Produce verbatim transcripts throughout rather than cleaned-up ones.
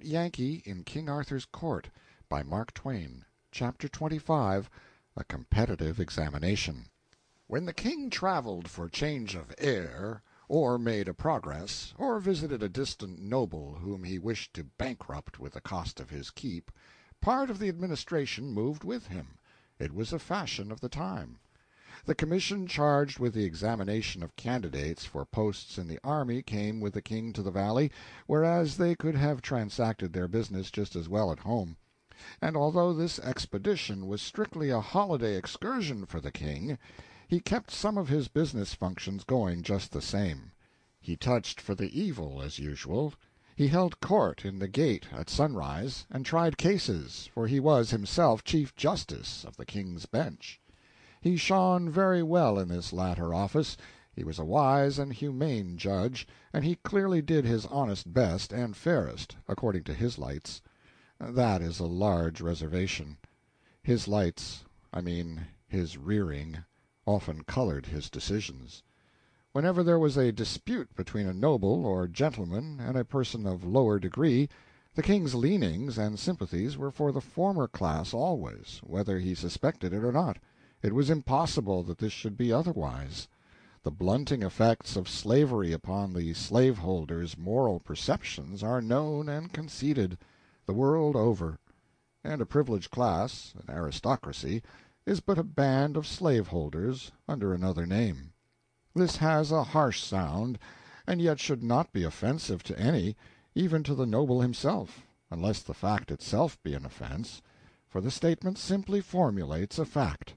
Connecticut Yankee in King Arthur's Court, by Mark Twain, Chapter twenty-five, A Competitive Examination. When the king travelled for change of air, or made a progress, or visited a distant noble whom he wished to bankrupt with the cost of his keep, part of the administration moved with him. It was a fashion of the time. The commission charged with the examination of candidates for posts in the army came with the king to the valley, whereas they could have transacted their business just as well at home. And although this expedition was strictly a holiday excursion for the king, he kept some of his business functions going just the same. He touched for the evil, as usual. He held court in the gate at sunrise, and tried cases, for he was himself chief justice of the king's bench. He shone very well in this latter office. He was a wise and humane judge, and he clearly did his honest best and fairest, according to his lights. That is a large reservation. His lights, I mean his rearing, often colored his decisions. Whenever there was a dispute between a noble or gentleman and a person of lower degree, the king's leanings and sympathies were for the former class always, whether he suspected it or not. It was impossible that this should be otherwise. The blunting effects of slavery upon the slaveholder's moral perceptions are known and conceded, the world over, and a privileged class, an aristocracy, is but a band of slaveholders under another name. This has a harsh sound, and yet should not be offensive to any, even to the noble himself, unless the fact itself be an offense, for the statement simply formulates a fact.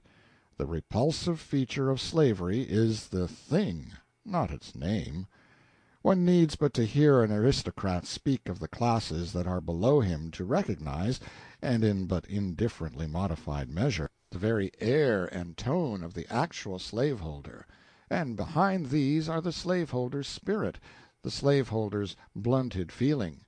The repulsive feature of slavery is the thing, not its name. One needs but to hear an aristocrat speak of the classes that are below him to recognize, and in but indifferently modified measure, the very air and tone of the actual slaveholder, and behind these are the slaveholder's spirit, the slaveholder's blunted feeling.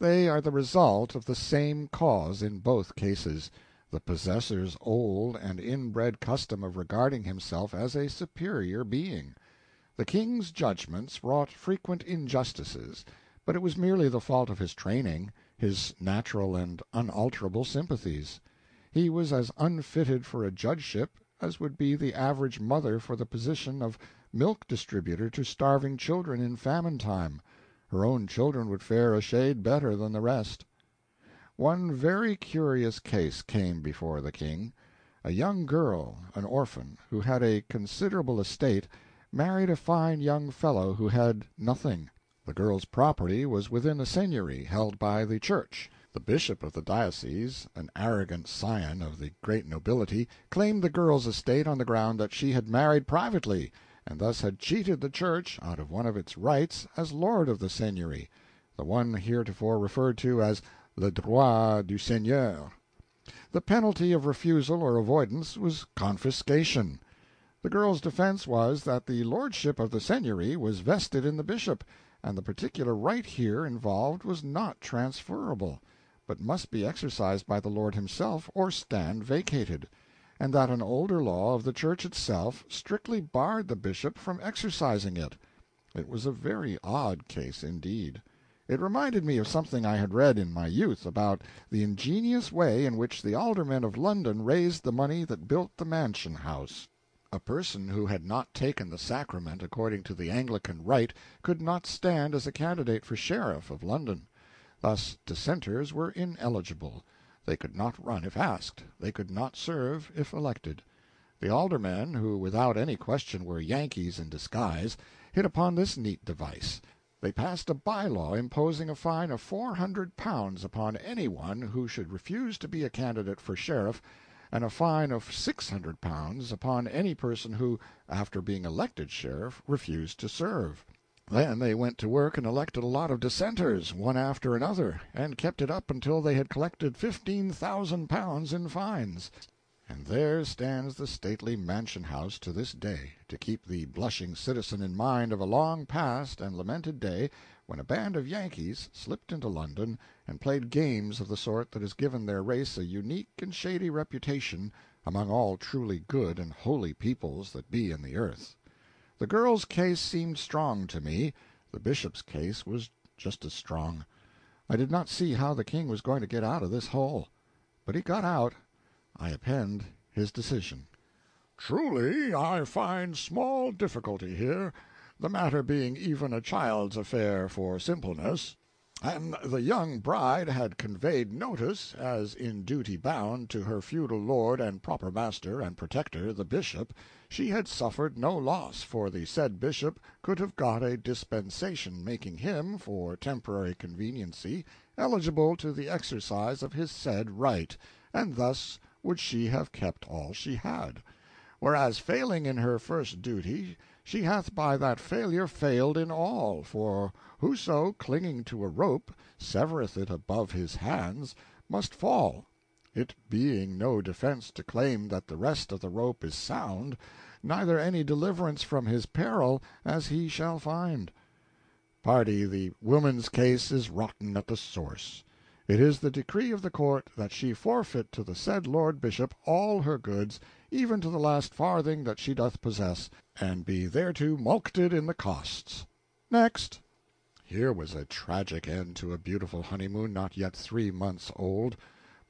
They are the result of the same cause in both cases, the possessor's old and inbred custom of regarding himself as a superior being. The king's judgments wrought frequent injustices, but it was merely the fault of his training, his natural and unalterable sympathies. He was as unfitted for a judgeship as would be the average mother for the position of milk distributor to starving children in famine time. Her own children would fare a shade better than the rest. One very curious case came before the king. A young girl, an orphan, who had a considerable estate, married a fine young fellow who had nothing. The girl's property was within a seigniory held by the church. The bishop of the diocese, an arrogant scion of the great nobility, claimed the girl's estate on the ground that she had married privately, and thus had cheated the church out of one of its rights as lord of the seigniory, the one heretofore referred to as le droit du seigneur. The penalty of refusal or avoidance was confiscation. The girl's defense was that the lordship of the seigniory was vested in the bishop, and the particular right here involved was not transferable, but must be exercised by the lord himself or stand vacated, and that an older law of the church itself strictly barred the bishop from exercising it. It was a very odd case indeed. It reminded me of something I had read in my youth about the ingenious way in which the aldermen of London raised the money that built the mansion house. A person who had not taken the sacrament according to the Anglican rite could not stand as a candidate for sheriff of London. Thus dissenters were ineligible. They could not run if asked. They could not serve if elected. The aldermen, who without any question were Yankees in disguise, hit upon this neat device. They passed a by-law imposing a fine of four hundred pounds upon any one who should refuse to be a candidate for sheriff, and a fine of six hundred pounds upon any person who, after being elected sheriff, refused to serve. Then they went to work and elected a lot of dissenters, one after another, and kept it up until they had collected fifteen thousand pounds in fines. And there stands the stately mansion house to this day, to keep the blushing citizen in mind of a long past and lamented day when a band of Yankees slipped into London and played games of the sort that has given their race a unique and shady reputation among all truly good and holy peoples that be in the earth. The girl's case seemed strong to me. The bishop's case was just as strong. I did not see how the King was going to get out of this hole. But he got out. I append his decision. "Truly, I find small difficulty here, the matter being even a child's affair for simpleness, and the young bride had conveyed notice, as in duty bound, to her feudal lord and proper master and protector, the bishop, she had suffered no loss, for the said bishop could have got a dispensation making him, for temporary conveniency, eligible to the exercise of his said right, and thus would she have kept all she had. Whereas, failing in her first duty, she hath by that failure failed in all, for whoso, clinging to a rope, severeth it above his hands, must fall, it being no defence to claim that the rest of the rope is sound, neither any deliverance from his peril, as he shall find. Pardy, the woman's case is rotten at the source. It is the decree of the court that she forfeit to the said Lord Bishop all her goods, even to the last farthing that she doth possess, and be thereto mulcted in the costs. Next." Here was a tragic end to a beautiful honeymoon not yet three months old.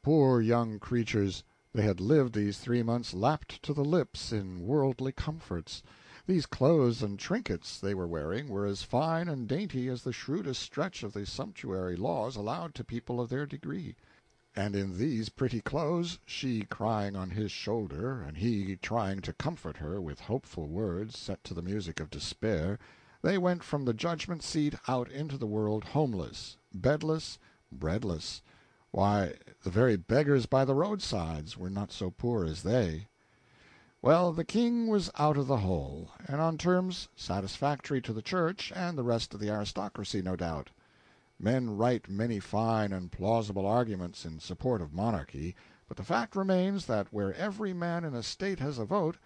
Poor young creatures, they had lived these three months lapped to the lips in worldly comforts. These clothes and trinkets they were wearing were as fine and dainty as the shrewdest stretch of the sumptuary laws allowed to people of their degree. And in these pretty clothes, she crying on his shoulder, and he trying to comfort her with hopeful words set to the music of despair, they went from the judgment seat out into the world homeless, bedless, breadless. Why, the very beggars by the roadsides were not so poor as they. Well, the King was out of the hole, and on terms satisfactory to the Church and the rest of the aristocracy, no doubt. Men write many fine and plausible arguments in support of monarchy, but the fact remains that where every man in a state has a vote,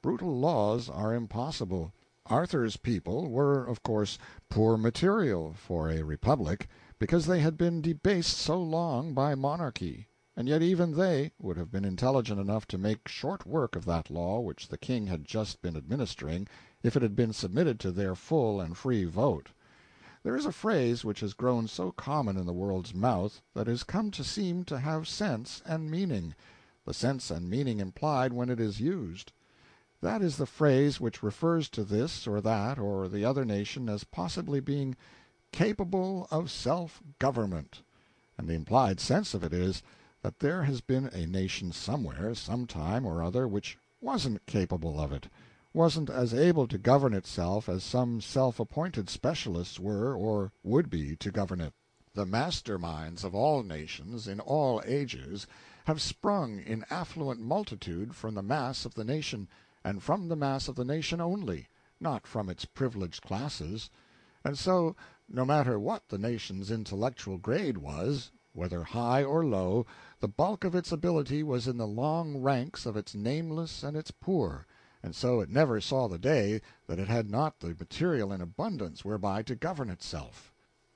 brutal laws are impossible. Arthur's people were, of course, poor material for a republic, because they had been debased so long by monarchy, and yet even they would have been intelligent enough to make short work of that law which the King had just been administering, if it had been submitted to their full and free vote. There is a phrase which has grown so common in the world's mouth that has come to seem to have sense and meaning, the sense and meaning implied when it is used. That is the phrase which refers to this or that or the other nation as possibly being capable of self-government, and the implied sense of it is that there has been a nation somewhere, sometime or other, which wasn't capable of it, wasn't as able to govern itself as some self-appointed specialists were or would be to govern it. The master-minds of all nations, in all ages, have sprung in affluent multitude from the mass of the nation, and from the mass of the nation only, not from its privileged classes. And so, no matter what the nation's intellectual grade was, whether high or low, the bulk of its ability was in the long ranks of its nameless and its poor, and so it never saw the day that it had not the material in abundance whereby to govern itself.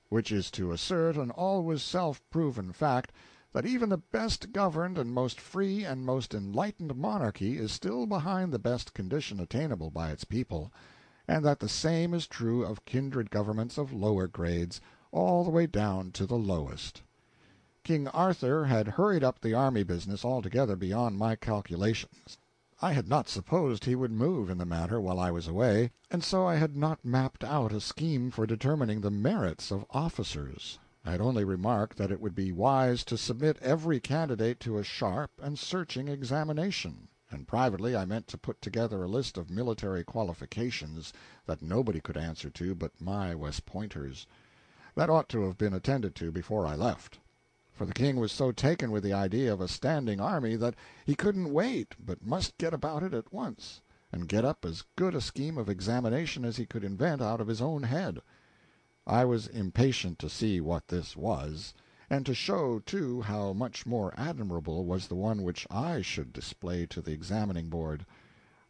Which is to assert an always self-proven fact that even the best governed and most free and most enlightened monarchy is still behind the best condition attainable by its people, and that the same is true of kindred governments of lower grades, all the way down to the lowest. King Arthur had hurried up the army business altogether beyond my calculations. I had not supposed he would move in the matter while I was away, and so I had not mapped out a scheme for determining the merits of officers. I had only remarked that it would be wise to submit every candidate to a sharp and searching examination, and privately I meant to put together a list of military qualifications that nobody could answer to but my West Pointers. That ought to have been attended to before I left, for the King was so taken with the idea of a standing army that he couldn't wait, but must get about it at once, and get up as good a scheme of examination as he could invent out of his own head. I was impatient to see what this was, and to show, too, how much more admirable was the one which I should display to the examining board.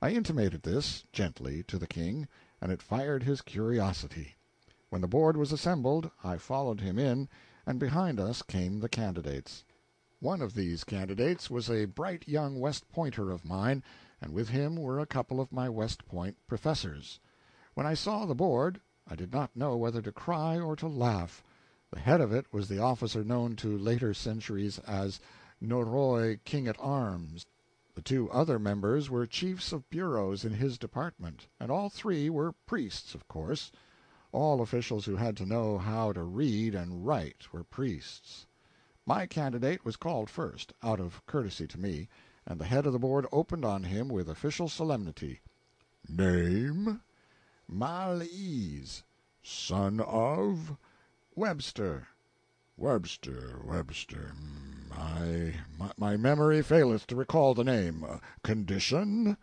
I intimated this, gently, to the King, and it fired his curiosity. When the board was assembled, I followed him in, and behind us came the candidates. One of these candidates was a bright young West Pointer of mine, and with him were a couple of my West Point professors. When I saw the board, I did not know whether to cry or to laugh. The head of it was the officer known to later centuries as Norroy King-at-Arms. The two other members were chiefs of bureaus in his department, and all three were priests, of course. All officials who had to know how to read and write were priests. My candidate was called first, out of courtesy to me, and the head of the board opened on him with official solemnity. Name? Malise. Son of? Webster. Webster, Webster. My, my, my memory faileth to recall the name. Condition?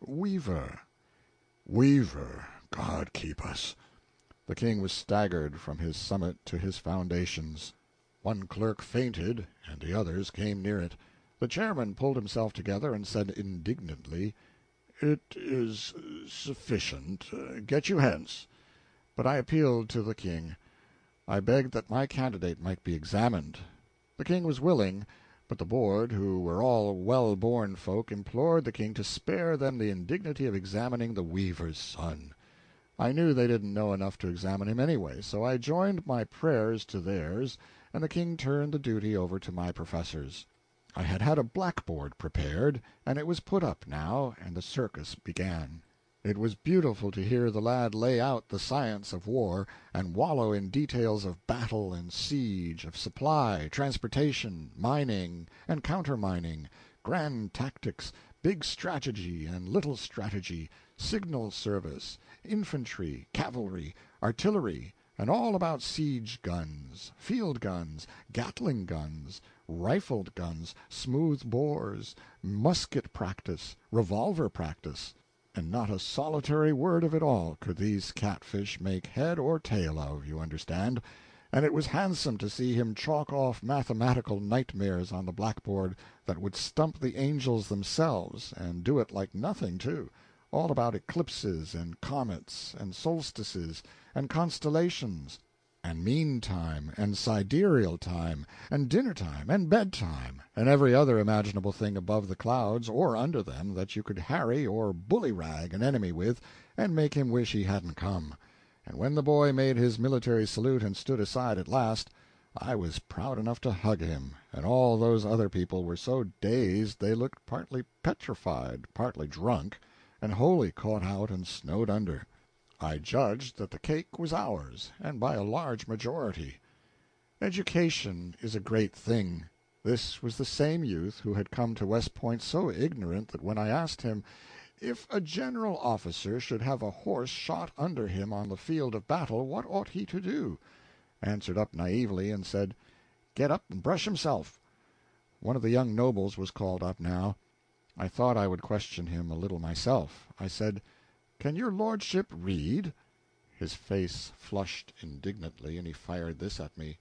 Weaver. Weaver. God keep us. The king was staggered from his summit to his foundations. One clerk fainted, and the others came near it. The chairman pulled himself together and said indignantly, "It is sufficient. Get you hence." But I appealed to the king. I begged that my candidate might be examined. The king was willing, but the board, who were all well-born folk, implored the king to spare them the indignity of examining the weaver's son. I knew they didn't know enough to examine him anyway, so I joined my prayers to theirs, and the king turned the duty over to my professors. I had had a blackboard prepared, and it was put up now, and the circus began. It was beautiful to hear the lad lay out the science of war, and wallow in details of battle and siege, of supply, transportation, mining, and countermining, grand tactics, big strategy and little strategy, signal service, infantry, cavalry, artillery, and all about siege guns, field guns, gatling guns, rifled guns, smooth bores, musket practice, revolver practice, and not a solitary word of it all could these catfish make head or tail of, you understand, and it was handsome to see him chalk off mathematical nightmares on the blackboard that would stump the angels themselves, and do it like nothing, too, all about eclipses and comets and solstices and constellations, and meantime, and sidereal time, and dinner-time, and bedtime, and every other imaginable thing above the clouds or under them that you could harry or bully-rag an enemy with and make him wish he hadn't come. And when the boy made his military salute and stood aside at last, I was proud enough to hug him, and all those other people were so dazed they looked partly petrified, partly drunk, and wholly caught out and snowed under. I judged that the cake was ours, and by a large majority. Education is a great thing. This was the same youth who had come to West Point so ignorant that when I asked him, if a general officer should have a horse shot under him on the field of battle, what ought he to do? Answered up naively and said, "Get up and brush himself." One of the young nobles was called up now. I thought I would question him a little myself. I said, "Can your lordship read?" His face flushed indignantly, and he fired this at me.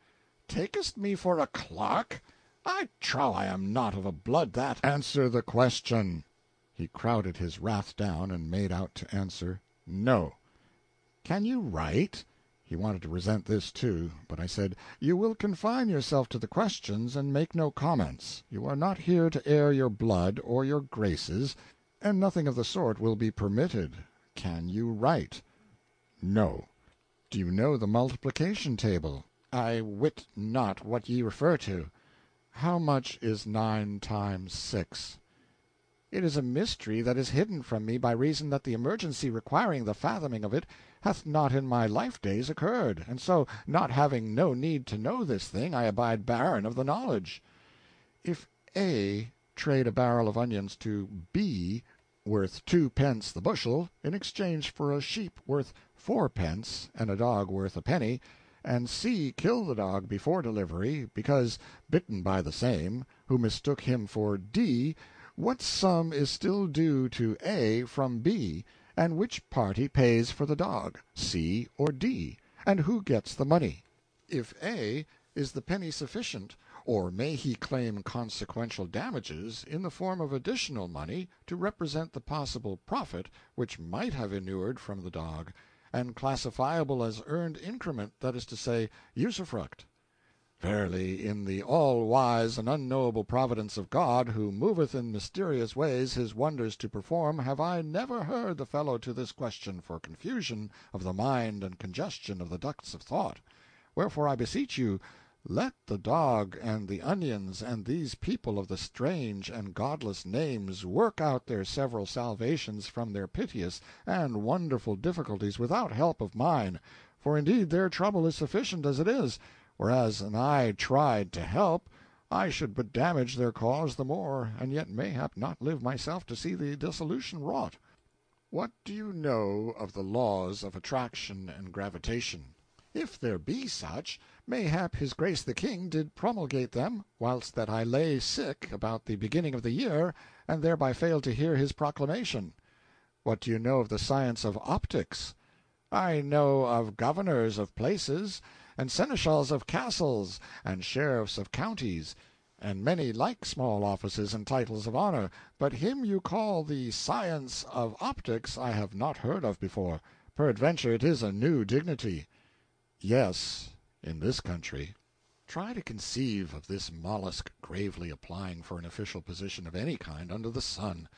"Takest me for a clerk? I trow I am not of a blood that—" "Answer the question." He crowded his wrath down and made out to answer, "No." "Can you write?" He wanted to resent this, too, but I said, "You will confine yourself to the questions and make no comments. You are not here to air your blood or your graces, and nothing of the sort will be permitted. Can you write?" "No." "Do you know the multiplication table?" "I wit not what ye refer to." "How much is nine times six?" "It is a mystery that is hidden from me by reason that the emergency requiring the fathoming of it hath not in my life-days occurred, and so, not having no need to know this thing, I abide barren of the knowledge." "If A trade a barrel of onions to B, worth twopence the bushel, in exchange for a sheep worth fourpence and a dog worth a penny, and C kill the dog before delivery, because bitten by the same, who mistook him for D, what sum is still due to A from B, and which party pays for the dog, C or D, and who gets the money? If A is the penny sufficient, or may he claim consequential damages in the form of additional money to represent the possible profit which might have inured from the dog, and classifiable as earned increment, that is to say, usufruct? Verily, in the all-wise and unknowable providence of God, who moveth in mysterious ways his wonders to perform, have I never heard the fellow to this question for confusion of the mind and congestion of the ducts of thought. Wherefore I beseech you, let the dog and the onions and these people of the strange and godless names work out their several salvations from their piteous and wonderful difficulties without help of mine, for indeed their trouble is sufficient as it is, whereas an I tried to help, I should but damage their cause the more, and yet mayhap not live myself to see the dissolution wrought. What do you know of the laws of attraction and gravitation? If there be such, mayhap his grace the king did promulgate them, whilst that I lay sick about the beginning of the year, and thereby failed to hear his proclamation. What do you know of the science of optics? I know of governors of places, and seneschals of castles, and sheriffs of counties, and many like small offices and titles of honor, but him you call the science of optics I have not heard of before. Peradventure it is a new dignity. Yes, in this country. Try to conceive of this mollusk gravely applying for an official position of any kind under the sun.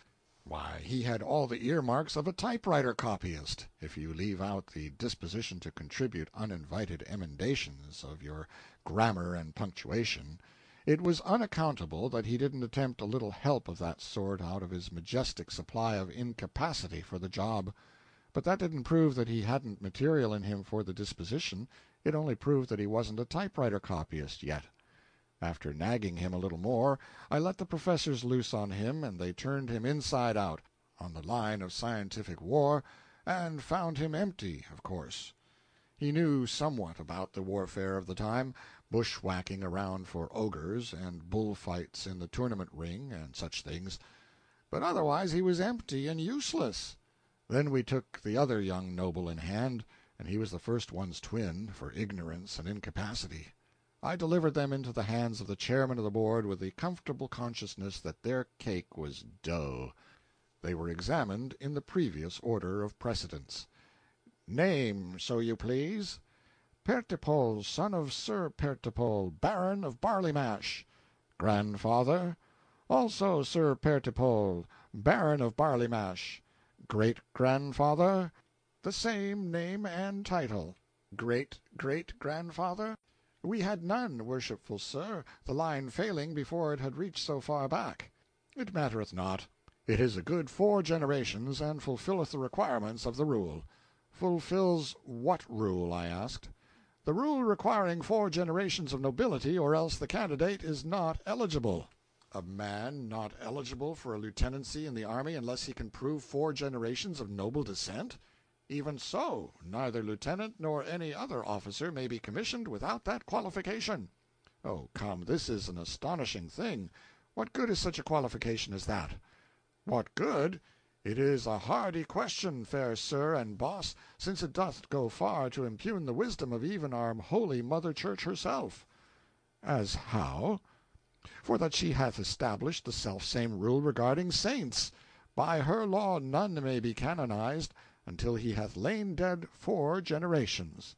Why, he had all the earmarks of a typewriter copyist, if you leave out the disposition to contribute uninvited emendations of your grammar and punctuation. It was unaccountable that he didn't attempt a little help of that sort out of his majestic supply of incapacity for the job. But that didn't prove that he hadn't material in him for the disposition. It only proved that he wasn't a typewriter copyist yet. After nagging him a little more, I let the professors loose on him, and they turned him inside out, on the line of scientific war, and found him empty, of course. He knew somewhat about the warfare of the time, bushwhacking around for ogres, and bullfights in the tournament ring, and such things. But otherwise he was empty and useless. Then we took the other young noble in hand, and he was the first one's twin, for ignorance and incapacity. I delivered them into the hands of the chairman of the board with the comfortable consciousness that their cake was dough. They were examined in the previous order of precedence. Name, so you please. Pertipole, son of Sir Pertipole, Baron of Barleymash. Grandfather, also Sir Pertipole, Baron of Barleymash. Great-grandfather, the same name and title. Great-great-grandfather, we had none, worshipful sir, the line failing before it had reached so far back. It mattereth not. It is a good four generations, and fulfilleth the requirements of the rule. Fulfills what rule, I asked. The rule requiring four generations of nobility, or else the candidate is not eligible. A man not eligible for a lieutenancy in the army unless he can prove four generations of noble descent? Even so, neither lieutenant nor any other officer may be commissioned without that qualification. Oh, come, this is an astonishing thing. What good is such a qualification as that? What good? It is a hardy question, fair sir and boss, since it doth go far to impugn the wisdom of even our holy Mother Church herself. As how? For that she hath established the selfsame rule regarding saints. By her law none may be canonized, until he hath lain dead four generations.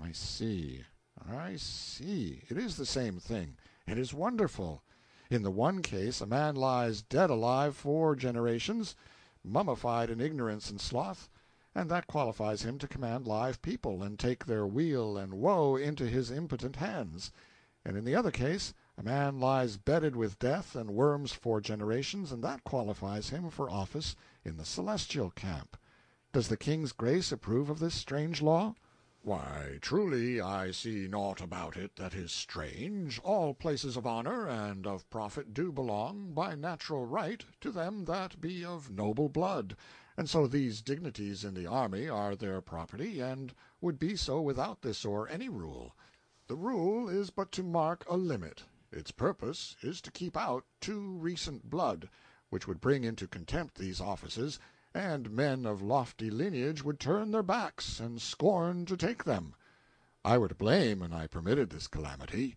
I see, I see. It is the same thing. It is wonderful. In the one case a man lies dead alive four generations, mummified in ignorance and sloth, and that qualifies him to command live people, and take their weal and woe into his impotent hands. And in the other case, a man lies bedded with death and worms four generations, and that qualifies him for office in the celestial camp. Does the king's grace approve of this strange law? Why, truly, I see naught about it that is strange. All places of honor and of profit do belong, by natural right, to them that be of noble blood, and so these dignities in the army are their property, and would be so without this or any rule. The rule is but to mark a limit. Its purpose is to keep out too recent blood, which would bring into contempt these offices, and men of lofty lineage would turn their backs and scorn to take them. I were to blame, and I permitted this calamity.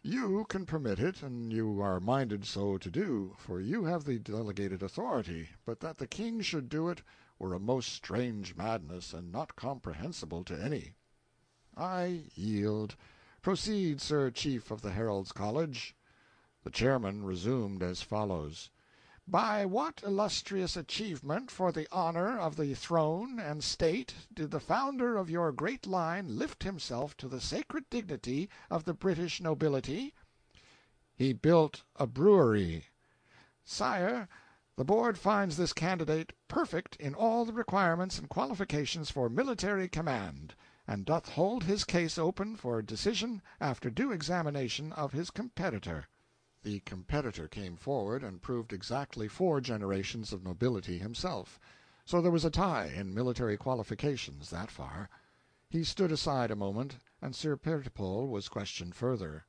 You can permit it, and you are minded so to do, for you have the delegated authority, but that the king should do it were a most strange madness, and not comprehensible to any. I yield. Proceed, Sir Chief of the Herald's College. The chairman resumed as follows. By what illustrious achievement for the honor of the throne and state did the founder of your great line lift himself to the sacred dignity of the British nobility? He built a brewery. Sire, the board finds this candidate perfect in all the requirements and qualifications for military command, and doth hold his case open for decision after due examination of his competitor. The competitor came forward and proved exactly four generations of nobility himself, so there was a tie in military qualifications that far. He stood aside a moment, and Sir Pertipole was questioned further.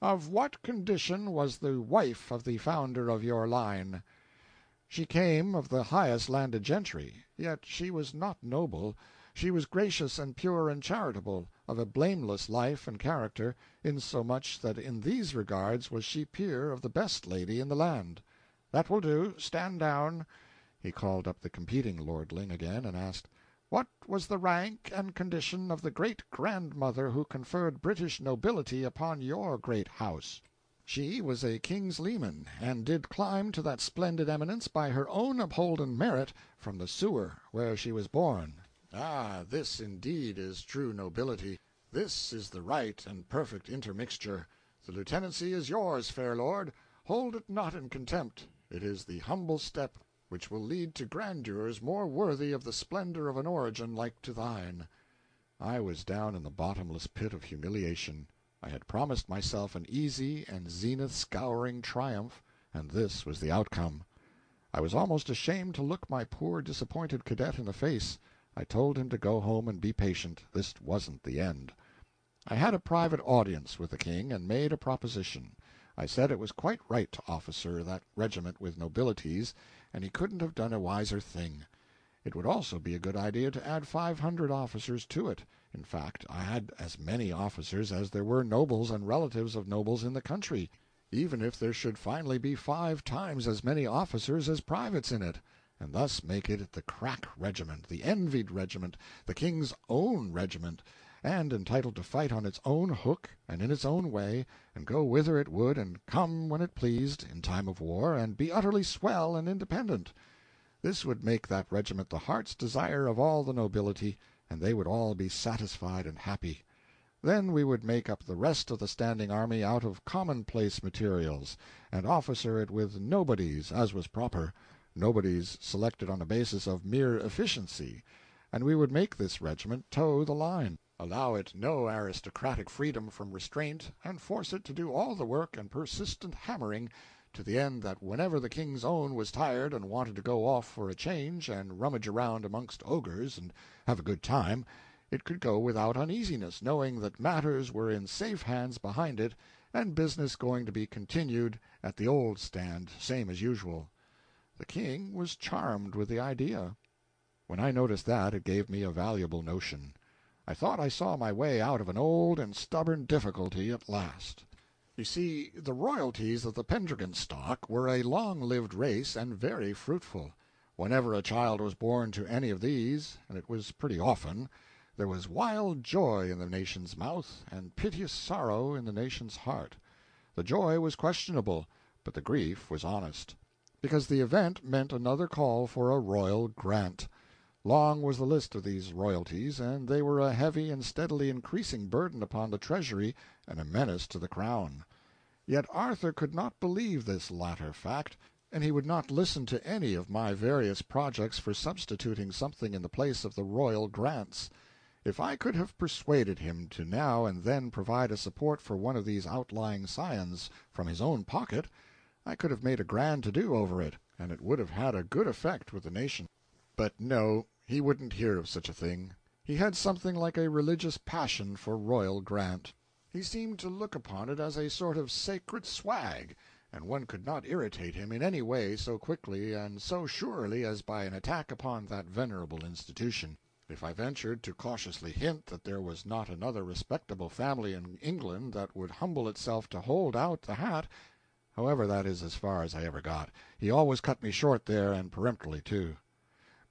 Of what condition was the wife of the founder of your line? She came of the highest landed gentry, yet she was not noble. She was gracious and pure and charitable, of a blameless life and character, insomuch that in these regards was she peer of the best lady in the land. That will do. Stand down. He called up the competing lordling again, and asked, What was the rank and condition of the great-grandmother who conferred British nobility upon your great house? She was a king's leman, and did climb to that splendid eminence by her own upholden merit from the sewer where she was born. Ah, this indeed is true nobility. This is the right and perfect intermixture. The lieutenancy is yours, fair lord. Hold it not in contempt. It is the humble step which will lead to grandeurs more worthy of the splendor of an origin like to thine. I was down in the bottomless pit of humiliation. I had promised myself an easy and zenith-scouring triumph, and this was the outcome. I was almost ashamed to look my poor disappointed cadet in the face. I told him to go home and be patient. This wasn't the end. I had a private audience with the king, and made a proposition. I said it was quite right to officer that regiment with nobilities, and he couldn't have done a wiser thing. It would also be a good idea to add five hundred officers to it. In fact, I had as many officers as there were nobles and relatives of nobles in the country, even if there should finally be five times as many officers as privates in it, and thus make it the crack regiment, the envied regiment, the king's own regiment, and entitled to fight on its own hook and in its own way, and go whither it would and come when it pleased in time of war, and be utterly swell and independent. This would make that regiment the heart's desire of all the nobility, and they would all be satisfied and happy. Then we would make up the rest of the standing army out of commonplace materials, and officer it with nobodies, as was proper, nobodies selected on a basis of mere efficiency, and we would make this regiment toe the line, allow it no aristocratic freedom from restraint, and force it to do all the work and persistent hammering, to the end that whenever the king's own was tired and wanted to go off for a change and rummage around amongst ogres and have a good time, it could go without uneasiness, knowing that matters were in safe hands behind it, and business going to be continued at the old stand, same as usual. The king was charmed with the idea. When I noticed that, it gave me a valuable notion. I thought I saw my way out of an old and stubborn difficulty at last. You see, the royalties of the Pendragon stock were a long-lived race and very fruitful. Whenever a child was born to any of these, and it was pretty often, there was wild joy in the nation's mouth and piteous sorrow in the nation's heart. The joy was questionable, but the grief was honest, because the event meant another call for a royal grant. Long was the list of these royalties, and they were a heavy and steadily increasing burden upon the treasury and a menace to the crown. Yet Arthur could not believe this latter fact, and he would not listen to any of my various projects for substituting something in the place of the royal grants. If I could have persuaded him to now and then provide a support for one of these outlying scions from his own pocket, I could have made a grand to-do over it, and it would have had a good effect with the nation. But no, he wouldn't hear of such a thing. He had something like a religious passion for royal grant. He seemed to look upon it as a sort of sacred swag, and one could not irritate him in any way so quickly and so surely as by an attack upon that venerable institution. If I ventured to cautiously hint that there was not another respectable family in England that would humble itself to hold out the hat, however, that is as far as I ever got. He always cut me short there, and peremptorily, too.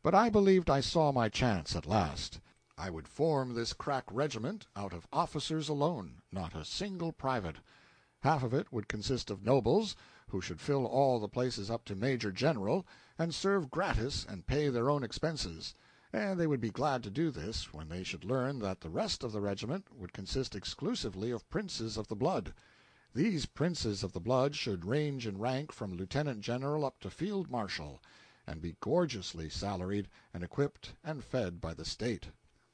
But I believed I saw my chance at last. I would form this crack regiment out of officers alone, not a single private. Half of it would consist of nobles, who should fill all the places up to major general, and serve gratis and pay their own expenses, and they would be glad to do this when they should learn that the rest of the regiment would consist exclusively of princes of the blood. These princes of the blood should range in rank from lieutenant-general up to field-marshal, and be gorgeously salaried and equipped and fed by the state.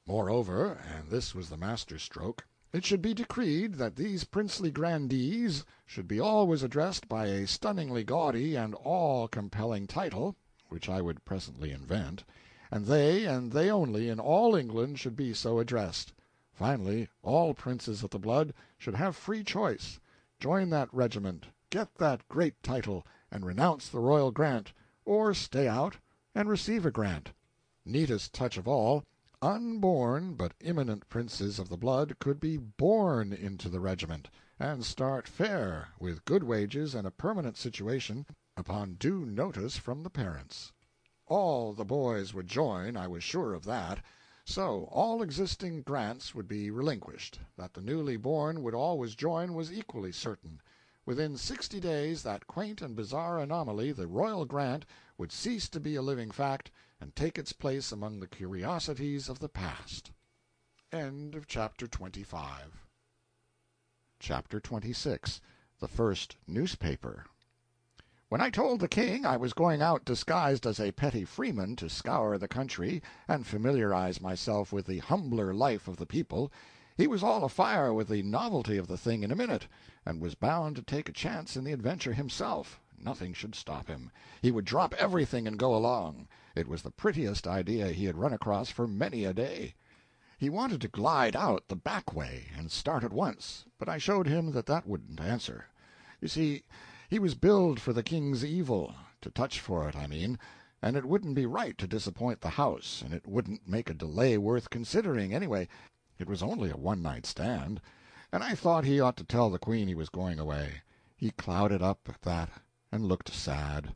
Moreover, and this was the master-stroke, it should be decreed that these princely grandees should be always addressed by a stunningly gaudy and awe-compelling title, which I would presently invent, and they and they only in all England should be so addressed. Finally, all princes of the blood should have free choice, join that regiment, get that great title, and renounce the royal grant, or stay out and receive a grant. Neatest touch of all, unborn but imminent princes of the blood could be born into the regiment, and start fair, with good wages and a permanent situation, upon due notice from the parents. All the boys would join, I was sure of that, so all existing grants would be relinquished. That the newly born would always join was equally certain. Within sixty days that quaint and bizarre anomaly, the royal grant, would cease to be a living fact, and take its place among the curiosities of the past. End of Chapter twenty-five. Chapter twenty-six. The First Newspaper. When I told the king I was going out disguised as a petty freeman to scour the country and familiarize myself with the humbler life of the people, he was all afire with the novelty of the thing in a minute, and was bound to take a chance in the adventure himself. Nothing should stop him. He would drop everything and go along. It was the prettiest idea he had run across for many a day. He wanted to glide out the back way and start at once, but I showed him that that wouldn't answer. You see, he was billed for the king's evil, to touch for it, I mean, and it wouldn't be right to disappoint the house, and it wouldn't make a delay worth considering, anyway. It was only a one-night stand, and I thought he ought to tell the queen he was going away. He clouded up at that, and looked sad.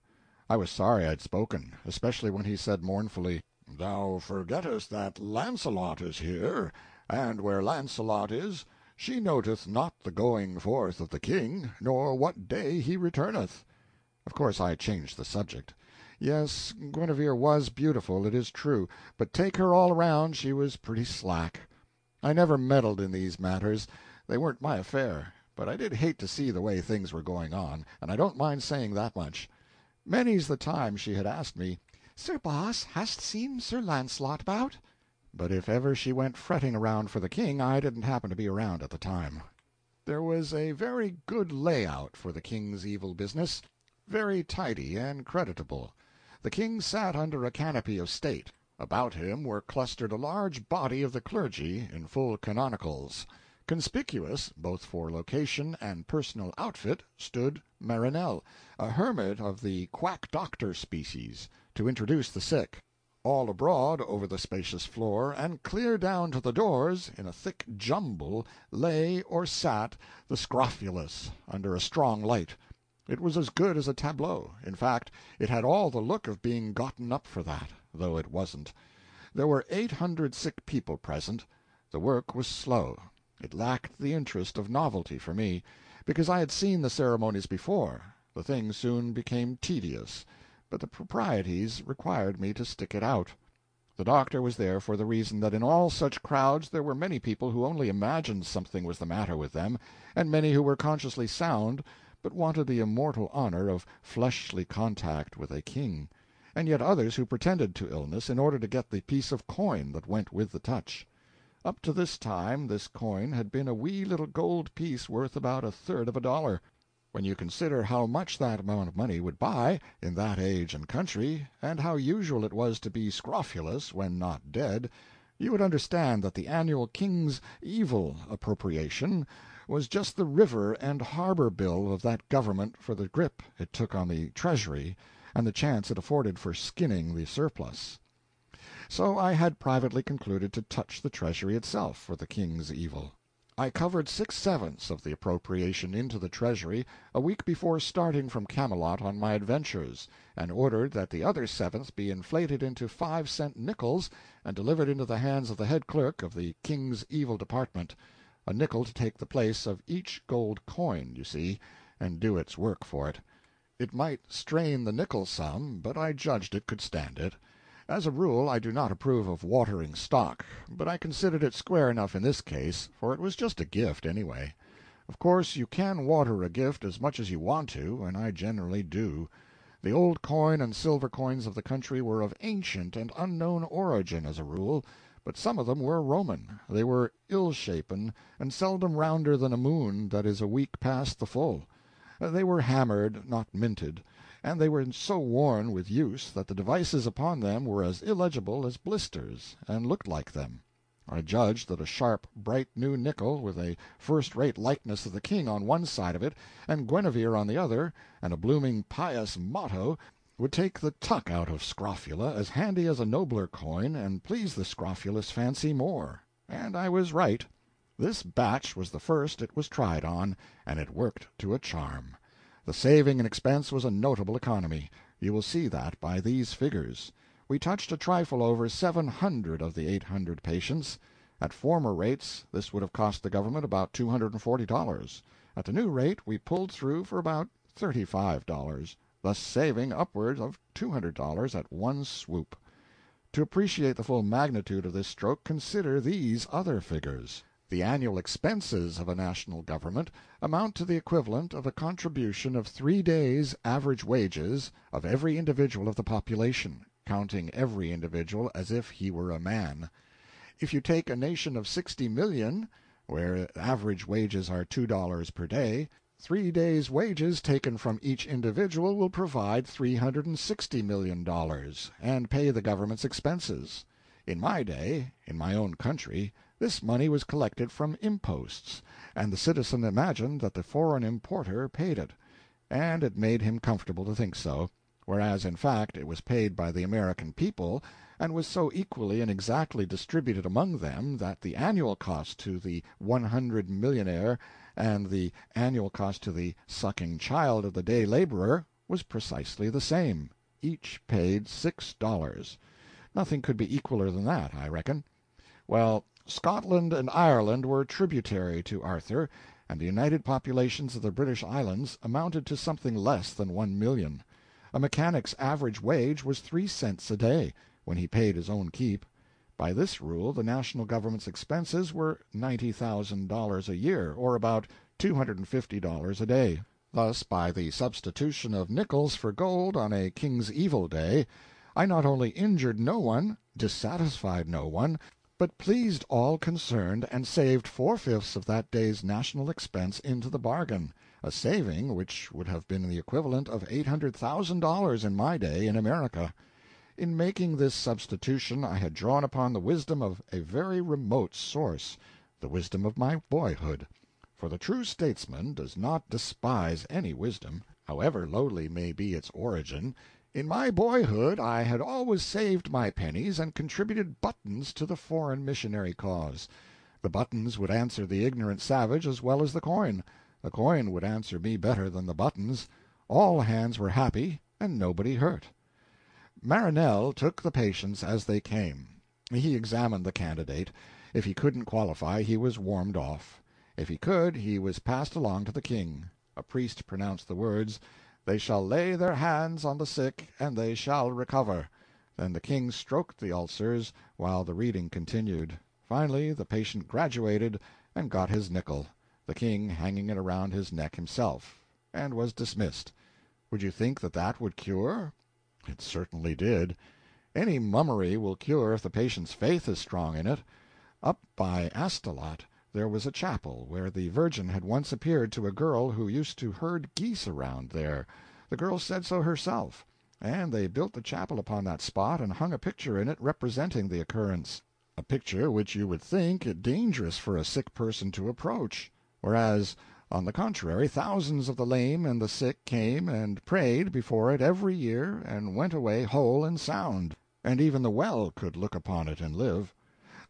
I was sorry I'd spoken, especially when he said mournfully, "Thou forgettest that Lancelot is here, and where Lancelot is, she noteth not the going forth of the king, nor what day he returneth." Of course I changed the subject. Yes, Guinevere was beautiful, it is true, but take her all around, she was pretty slack. I never meddled in these matters. They weren't my affair, but I did hate to see the way things were going on, and I don't mind saying that much. Many's the time she had asked me, "Sir Boss, hast seen Sir Lancelot about?" But if ever she went fretting around for the king, I didn't happen to be around at the time. There was a very good layout for the king's evil business, very tidy and creditable. The king sat under a canopy of state. About him were clustered a large body of the clergy in full canonicals. Conspicuous, both for location and personal outfit, stood Marinell, a hermit of the quack-doctor species, to introduce the sick. All abroad over the spacious floor, and clear down to the doors, in a thick jumble, lay or sat the scrofulous, under a strong light. It was as good as a tableau. In fact, it had all the look of being gotten up for that, though it wasn't. There were eight hundred sick people present. The work was slow. It lacked the interest of novelty for me, because I had seen the ceremonies before. The thing soon became tedious, but the proprieties required me to stick it out. The doctor was there for the reason that in all such crowds there were many people who only imagined something was the matter with them, and many who were consciously sound, but wanted the immortal honor of fleshly contact with a king, and yet others who pretended to illness in order to get the piece of coin that went with the touch. Up to this time this coin had been a wee little gold piece worth about a third of a dollar. When you consider how much that amount of money would buy, in that age and country, and how usual it was to be scrofulous when not dead, you would understand that the annual king's evil appropriation was just the river and harbor bill of that government for the grip it took on the treasury, and the chance it afforded for skinning the surplus. So I had privately concluded to touch the treasury itself for the king's evil. I covered six-sevenths of the appropriation into the treasury a week before starting from Camelot on my adventures, and ordered that the other seventh be inflated into five-cent nickels and delivered into the hands of the head clerk of the king's evil department, a nickel to take the place of each gold coin, you see, and do its work for it. It might strain the nickel some, but I judged it could stand it. As a rule I do not approve of watering stock, but I considered it square enough in this case, for it was just a gift, anyway. Of course you can water a gift as much as you want to, and I generally do. The old coin and silver coins of the country were of ancient and unknown origin, as a rule, but some of them were Roman. They were ill-shapen, and seldom rounder than a moon that is a week past the full. They were hammered, not minted, and they were so worn with use that the devices upon them were as illegible as blisters, and looked like them. I judged that a sharp, bright new nickel, with a first-rate likeness of the king on one side of it, and Guinevere on the other, and a blooming pious motto, would take the tuck out of scrofula as handy as a nobler coin and please the scrofulous fancy more. And I was right. This batch was the first it was tried on, and it worked to a charm. The saving in expense was a notable economy. You will see that by these figures. We touched a trifle over seven hundred of the eight hundred patients. At former rates this would have cost the government about two hundred and forty dollars. At the new rate we pulled through for about thirty-five dollars, thus saving upwards of two hundred dollars at one swoop. To appreciate the full magnitude of this stroke, consider these other figures. The annual expenses of a national government amount to the equivalent of a contribution of three days' average wages of every individual of the population, counting every individual as if he were a man. If you take a nation of sixty million, where average wages are two dollars per day, three days' wages taken from each individual will provide three hundred and sixty million dollars, and pay the government's expenses. In my day, in my own country, this money was collected from imposts, and the citizen imagined that the foreign importer paid it, and it made him comfortable to think so, whereas in fact it was paid by the American people, and was so equally and exactly distributed among them that the annual cost to the one hundred millionaire and the annual cost to the sucking child of the day laborer was precisely the same. Each paid six dollars. Nothing could be equaler than that, I reckon. Well, Scotland and Ireland were tributary to Arthur, and the united populations of the British Islands amounted to something less than one million. A mechanic's average wage was three cents a day, when he paid his own keep. By this rule the national government's expenses were ninety thousand dollars a year, or about two hundred and fifty dollars a day. Thus, by the substitution of nickels for gold on a king's evil day, I not only injured no one, dissatisfied no one, but pleased all concerned, and saved four-fifths of that day's national expense into the bargain, a saving which would have been the equivalent of eight hundred thousand dollars in my day in America. In making this substitution I had drawn upon the wisdom of a very remote source, the wisdom of my boyhood, for the true statesman does not despise any wisdom, however lowly may be its origin. In my boyhood I had always saved my pennies and contributed buttons to the foreign missionary cause. The buttons would answer the ignorant savage as well as the coin. The coin would answer me better than the buttons. All hands were happy, and nobody hurt. Marinell took the patients as they came. He examined the candidate. If he couldn't qualify, he was warmed off. If he could, he was passed along to the king. A priest pronounced the words, "They shall lay their hands on the sick, and they shall recover." Then the king stroked the ulcers, while the reading continued. Finally the patient graduated, and got his nickel, the king hanging it around his neck himself, and was dismissed. Would you think that that would cure? It certainly did. Any mummery will cure if the patient's faith is strong in it. Up by Astolat there was a chapel where the Virgin had once appeared to a girl who used to herd geese around there. The girl said so herself, and they built the chapel upon that spot and hung a picture in it representing the occurrence, a picture which you would think it dangerous for a sick person to approach, whereas, on the contrary, thousands of the lame and the sick came and prayed before it every year and went away whole and sound, and even the well could look upon it and live.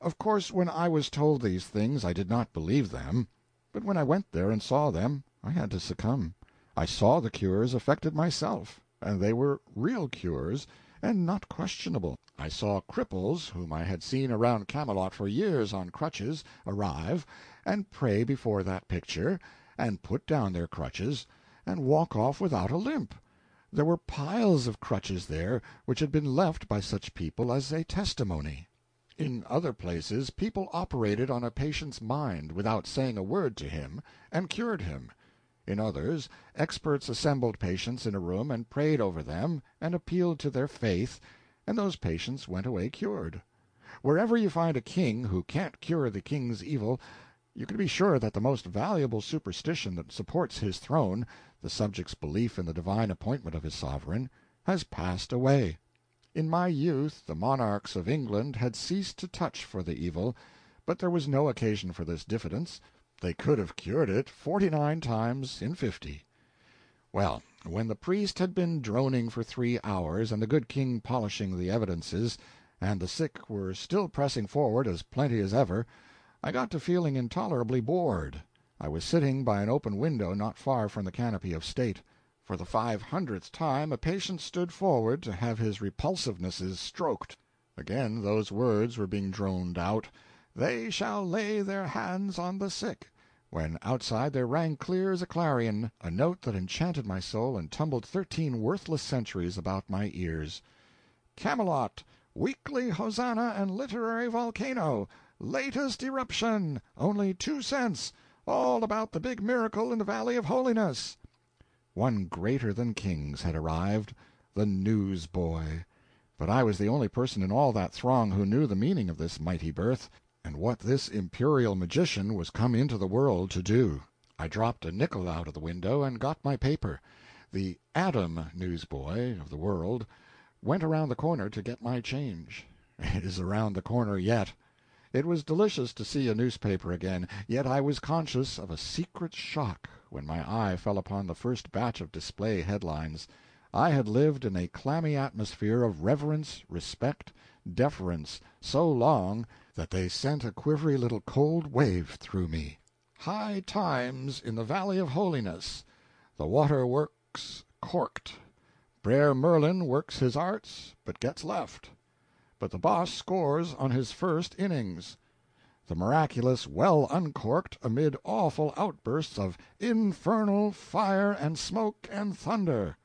Of course, when I was told these things I did not believe them, but when I went there and saw them I had to succumb. I saw the cures affected myself, and they were real cures, and not questionable. I saw cripples, whom I had seen around Camelot for years on crutches, arrive, and pray before that picture, and put down their crutches, and walk off without a limp. There were piles of crutches there which had been left by such people as a testimony. In other places people operated on a patient's mind without saying a word to him, and cured him. In others, experts assembled patients in a room and prayed over them and appealed to their faith, and those patients went away cured. Wherever you find a king who can't cure the king's evil, you can be sure that the most valuable superstition that supports his throne, the subject's belief in the divine appointment of his sovereign, has passed away. In my youth the monarchs of England had ceased to touch for the evil, but there was no occasion for this diffidence. They could have cured it forty-nine times in fifty. Well, when the priest had been droning for three hours, and the good king polishing the evidences, and the sick were still pressing forward as plenty as ever, I got to feeling intolerably bored. I was sitting by an open window not far from the canopy of state. For the five hundredth time a patient stood forward to have his repulsivenesses stroked. Again those words were being droned out, "They shall lay their hands on the sick," when outside there rang clear as a clarion a note that enchanted my soul and tumbled thirteen worthless centuries about my ears. "Camelot! Weekly Hosanna and Literary Volcano! Latest eruption! Only two cents! All about the big miracle in the Valley of Holiness!" One greater than kings had arrived, the newsboy. But I was the only person in all that throng who knew the meaning of this mighty birth, and what this imperial magician was come into the world to do. I dropped a nickel out of the window and got my paper. The Adam newsboy of the world went around the corner to get my change. It is around the corner yet. It was delicious to see a newspaper again, yet I was conscious of a secret shock when my eye fell upon the first batch of display headlines. I had lived in a clammy atmosphere of reverence, respect, deference, so long that they sent a quivery little cold wave through me. "High times in the Valley of Holiness. The waterworks corked. Brer Merlin works his arts, but gets left. But the boss scores on his first innings. The miraculous well uncorked amid awful outbursts of infernal fire and smoke and thunder.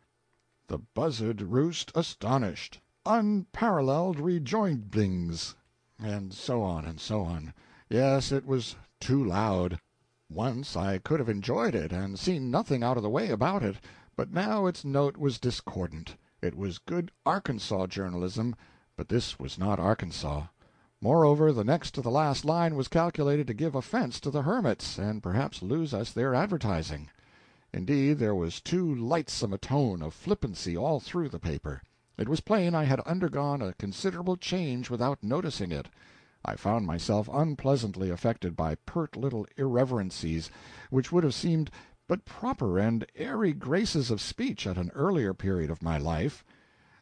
The buzzard roost astonished. Unparalleled rejoindings." And so on and so on. Yes, it was too loud. Once I could have enjoyed it and seen nothing out of the way about it, but now its note was discordant. It was good Arkansas journalism, but this was not Arkansas. Moreover, the next to the last line was calculated to give offense to the hermits, and perhaps lose us their advertising. Indeed, there was too lightsome a tone of flippancy all through the paper. It was plain I had undergone a considerable change without noticing it. I found myself unpleasantly affected by pert little irreverencies, which would have seemed but proper and airy graces of speech at an earlier period of my life.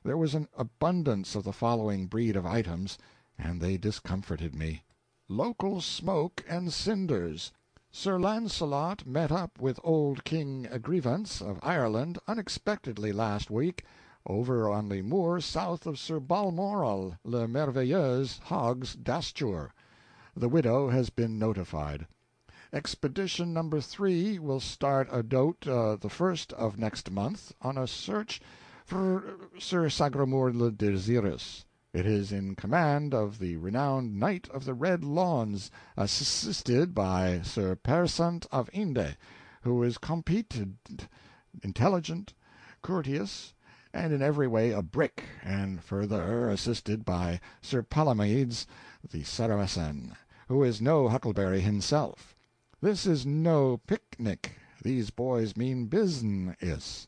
There was an abundance of the following breed of items, and they discomforted me. "Local smoke and cinders. Sir Lancelot met up with old King Agrivance of Ireland unexpectedly last week, over on the moor south of Sir Balmoral, le Merveilleuse Hog's Dasture. The widow has been notified. Expedition number three will start adout uh, the first of next month on a search for Sir Sagramour le Desirus. It is in command of the renowned Knight of the Red Lawns, assisted by Sir Persant of Inde, who is competent, intelligent, courteous, and in every way a brick, and further assisted by Sir Palamedes the Saracen, who is no huckleberry himself. This is no picnic. These boys mean business.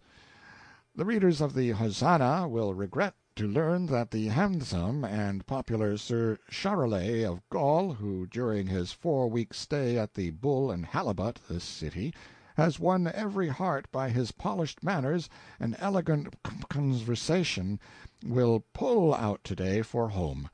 The readers of the Hosanna will regret to learn that the handsome and popular Sir Charolais of Gaul, who during his four-week stay at the Bull and Halibut, this city, has won every heart by his polished manners and elegant conversation, will pull out today for home.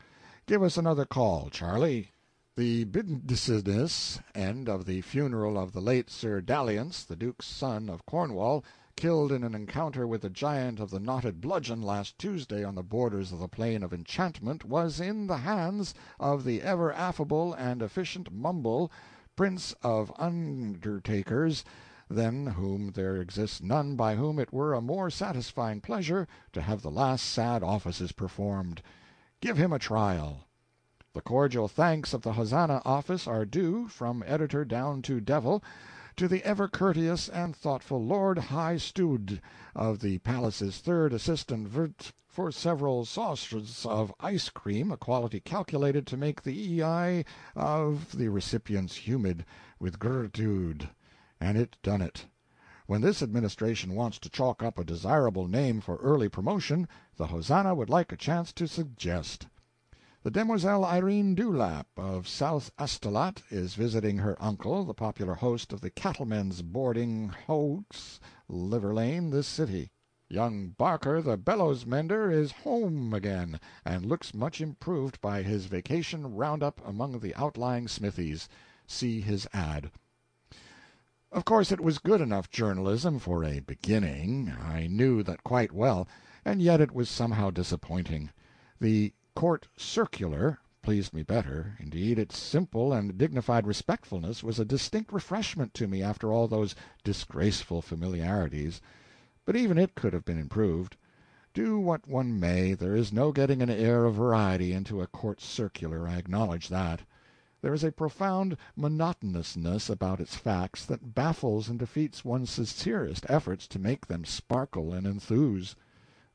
Give us another call, Charlie. The business end of the funeral of the late Sir Dalliance, the Duke's son of Cornwall, killed in an encounter with the giant of the knotted bludgeon last Tuesday on the borders of the plain of enchantment, was in the hands of the ever affable and efficient Mumble, Prince of Undertakers, than whom there exists none by whom it were a more satisfying pleasure to have the last sad offices performed. Give him a trial. The cordial thanks of the Hosanna office are due, from editor down to devil, to the ever-courteous and thoughtful Lord High Steward of the Palace's third assistant vert for several saucers of ice-cream, a quality calculated to make the eye of the recipients humid with gratitude. And it done it. When this administration wants to chalk up a desirable name for early promotion, the Hosanna would like a chance to suggest. The Demoiselle Irene Dulap of South Astolat is visiting her uncle, the popular host of the cattlemen's boarding house, Liverlane, this city. Young Barker, the bellows-mender, is home again, and looks much improved by his vacation roundup among the outlying smithies. See his ad. Of course it was good enough journalism for a beginning. I knew that quite well, and yet it was somehow disappointing. The Court Circular pleased me better. Indeed, its simple and dignified respectfulness was a distinct refreshment to me after all those disgraceful familiarities. But even it could have been improved. Do what one may, there is no getting an air of variety into a Court Circular, I acknowledge that. There is a profound monotonousness about its facts that baffles and defeats one's sincerest efforts to make them sparkle and enthuse.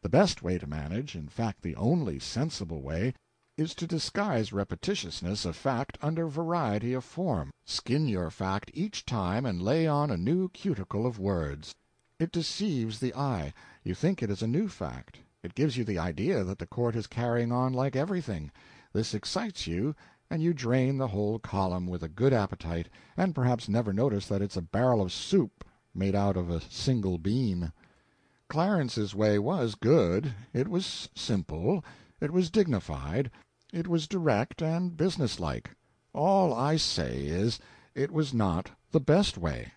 The best way to manage, in fact the only sensible way, is to disguise repetitiousness of fact under variety of form. Skin your fact each time and lay on a new cuticle of words. It deceives the eye. You think it is a new fact. It gives you the idea that the court is carrying on like everything. This excites you, and you drain the whole column with a good appetite, and perhaps never notice that it's a barrel of soup made out of a single bean. Clarence's way was good, it was simple, it was dignified, it was direct and businesslike. All I say is, it was not the best way.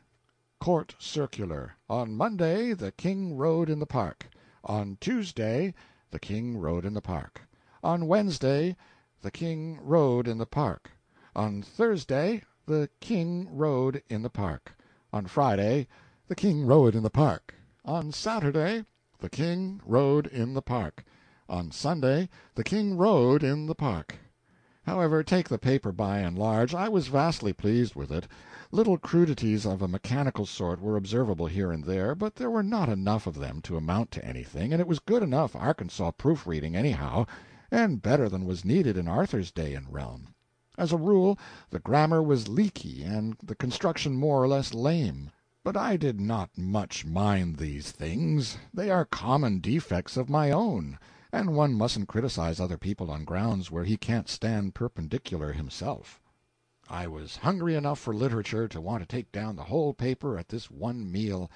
Court Circular. On Monday, the King rode in the park. On Tuesday, the King rode in the park. On Wednesday, the King rode in the park. On Thursday, the King rode in the park. On Friday, the King rode in the park. On Saturday, the King rode in the park. On Sunday, the King rode in the park. However, take the paper by and large, I was vastly pleased with it. Little crudities of a mechanical sort were observable here and there, but there were not enough of them to amount to anything, and it was good enough Arkansas proofreading anyhow, and better than was needed in Arthur's day and realm. As a rule, the grammar was leaky and the construction more or less lame. But I did not much mind these things. They are common defects of my own, and one mustn't criticize other people on grounds where he can't stand perpendicular himself. I was hungry enough for literature to want to take down the whole paper at this one meal,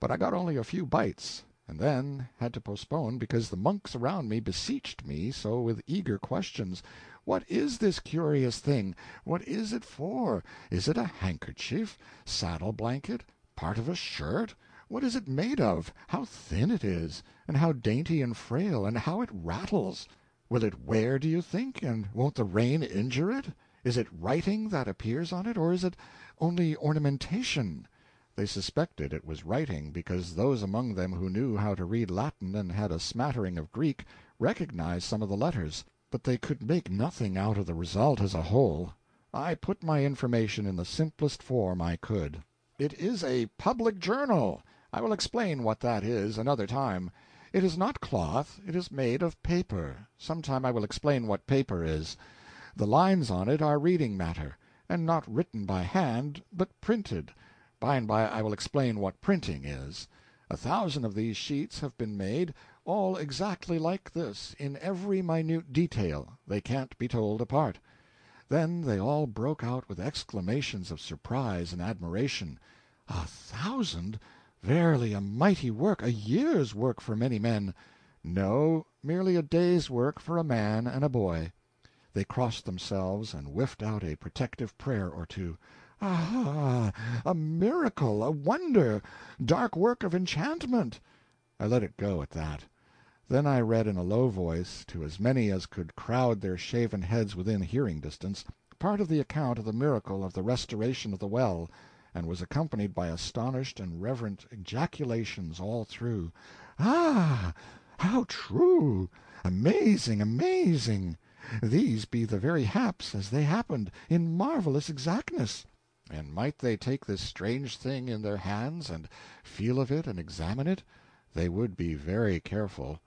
but I got only a few bites, and then had to postpone because the monks around me beseeched me so with eager questions. What is this curious thing? What is it for? Is it a handkerchief? Saddle blanket? Part of a shirt? What is it made of? How thin it is, and how dainty and frail, and how it rattles! Will it wear, do you think, and won't the rain injure it? Is it writing that appears on it, or is it only ornamentation? They suspected it was writing, because those among them who knew how to read Latin and had a smattering of Greek recognized some of the letters, but they could make nothing out of the result as a whole. I put my information in the simplest form I could. It is a public journal. I will explain what that is another time. It is not cloth, it is made of paper. Sometime I will explain what paper is. The lines on it are reading matter, and not written by hand, but printed. By and by I will explain what printing is. A thousand of these sheets have been made, all exactly like this, in every minute detail. They can't be told apart. Then they all broke out with exclamations of surprise and admiration. A thousand? Verily a mighty work, a year's work for many men. No, merely a day's work for a man and a boy. They crossed themselves and whiffed out a protective prayer or two. Ah, a miracle, a wonder, dark work of enchantment. I let it go at that. Then I read in a low voice, to as many as could crowd their shaven heads within hearing distance, part of the account of the miracle of the restoration of the well, and was accompanied by astonished and reverent ejaculations all through. Ah, how true! Amazing, amazing! These be the very haps as they happened, in marvelous exactness. And might they take this strange thing in their hands, and feel of it and examine it, they would be very careful.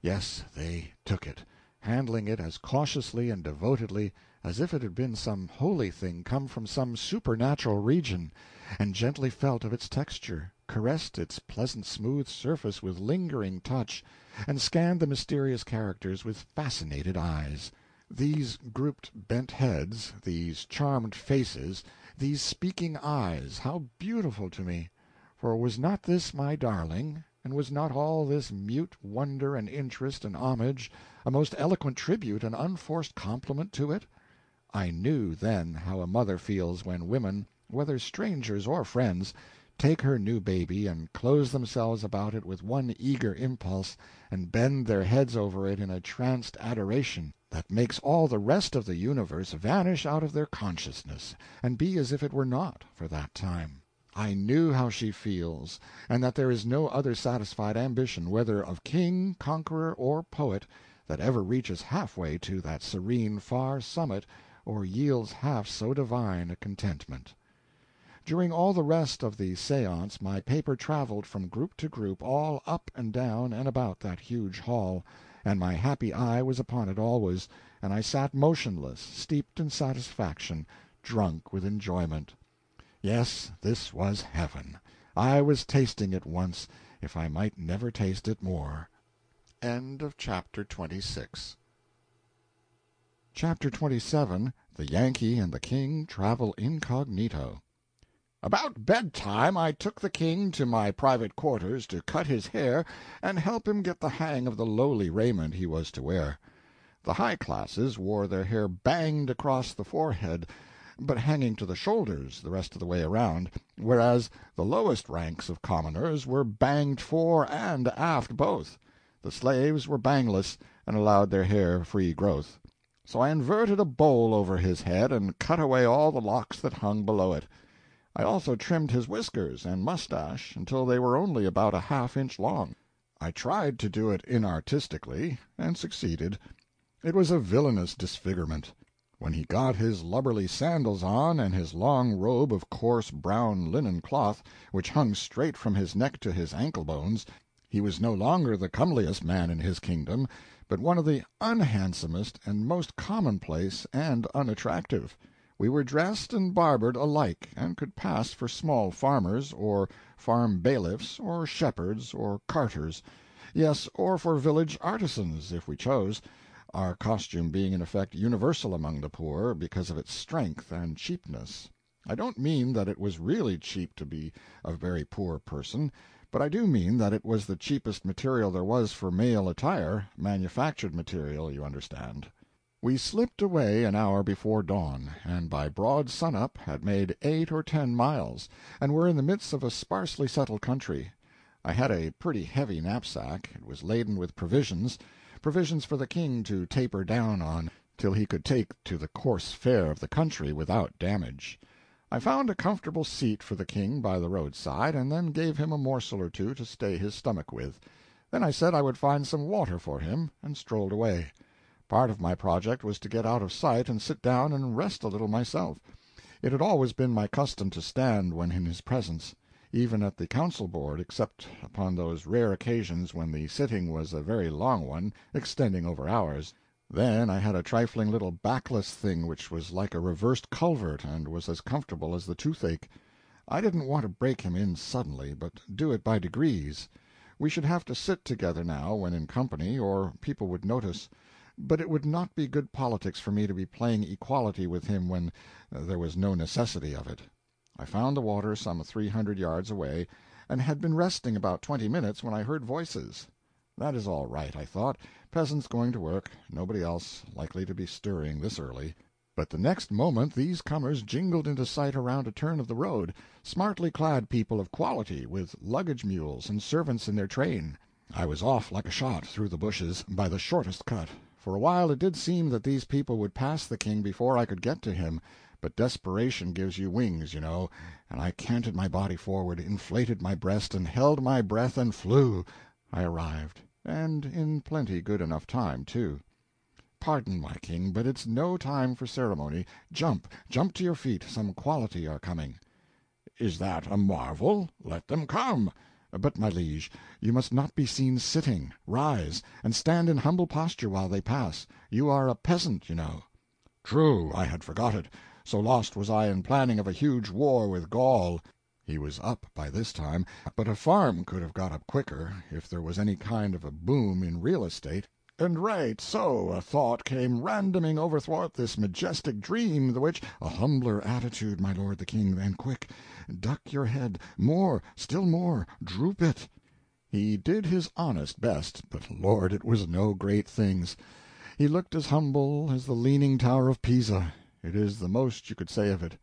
Yes, they took it, handling it as cautiously and devotedly as if it had been some holy thing come from some supernatural region, and gently felt of its texture, caressed its pleasant smooth surface with lingering touch, and scanned the mysterious characters with fascinated eyes. These grouped bent heads, these charmed faces, these speaking eyes, how beautiful to me! For was not this my darling, and was not all this mute wonder and interest and homage a most eloquent tribute and unforced compliment to it? I knew then how a mother feels when women, whether strangers or friends, take her new baby and close themselves about it with one eager impulse, and bend their heads over it in a tranced adoration that makes all the rest of the universe vanish out of their consciousness, and be as if it were not, for that time. I knew how she feels, and that there is no other satisfied ambition, whether of king, conqueror, or poet, that ever reaches halfway to that serene far summit, or yields half so divine a contentment. During all the rest of the séance my paper traveled from group to group, all up and down and about that huge hall, and my happy eye was upon it always, and I sat motionless, steeped in satisfaction, drunk with enjoyment. Yes, this was heaven. I was tasting it once, if I might never taste it more. End of chapter twenty-six. Chapter twenty-seven. The Yankee and the King Travel Incognito. About bedtime I took the king to my private quarters to cut his hair and help him get the hang of the lowly raiment he was to wear. The high classes wore their hair banged across the forehead, but hanging to the shoulders the rest of the way around, whereas the lowest ranks of commoners were banged fore and aft both. The slaves were bangless, and allowed their hair free growth. So I inverted a bowl over his head, and cut away all the locks that hung below it. I also trimmed his whiskers and mustache until they were only about a half-inch long. I tried to do it inartistically, and succeeded. It was a villainous disfigurement. When he got his lubberly sandals on and his long robe of coarse brown linen cloth, which hung straight from his neck to his ankle-bones, he was no longer the comeliest man in his kingdom, but one of the unhandsomest and most commonplace and unattractive. We were dressed and barbered alike, and could pass for small farmers, or farm bailiffs, or shepherds, or carters, yes, or for village artisans, if we chose, our costume being in effect universal among the poor, because of its strength and cheapness. I don't mean that it was really cheap to be a very poor person, but I do mean that it was the cheapest material there was for male attire, manufactured material, you understand. We slipped away an hour before dawn, and by broad sun-up had made eight or ten miles, and were in the midst of a sparsely settled country. I had a pretty heavy knapsack. It was laden with provisions, provisions for the king to taper down on, till he could take to the coarse fare of the country without damage. I found a comfortable seat for the king by the roadside, and then gave him a morsel or two to stay his stomach with. Then I said I would find some water for him, and strolled away. Part of my project was to get out of sight and sit down and rest a little myself. It had always been my custom to stand when in his presence, even at the council-board, except upon those rare occasions when the sitting was a very long one, extending over hours. Then I had a trifling little backless thing which was like a reversed culvert and was as comfortable as the toothache. I didn't want to break him in suddenly, but do it by degrees. We should have to sit together now when in company, or people would notice. But it would not be good politics for me to be playing equality with him when there was no necessity of it. I found the water some three hundred yards away, and had been resting about twenty minutes when I heard voices. That is all right, I thought. Peasants going to work, nobody else likely to be stirring this early. But the next moment these comers jingled into sight around a turn of the road, smartly clad people of quality, with luggage mules and servants in their train. I was off like a shot through the bushes, by the shortest cut. For a while it did seem that these people would pass the king before I could get to him, but desperation gives you wings, you know, and I canted my body forward, inflated my breast, and held my breath and flew. I arrived, and in plenty good enough time, too. Pardon, my king, but it's no time for ceremony. Jump, jump to your feet, some quality are coming. Is that a marvel? Let them come. But, my liege, you must not be seen sitting. Rise, and stand in humble posture while they pass. You are a peasant, you know. True, I had forgot it. So lost was I in planning of a huge war with Gaul. He was up by this time, but a farm could have got up quicker, if there was any kind of a boom in real estate. And right so a thought came randoming overthwart this majestic dream, the which— A humbler attitude, my lord the king, then quick! Duck your head, more, still more, droop it! He did his honest best, but lord, it was no great things. He looked as humble as the leaning tower of Pisa. It is the most you could say of it.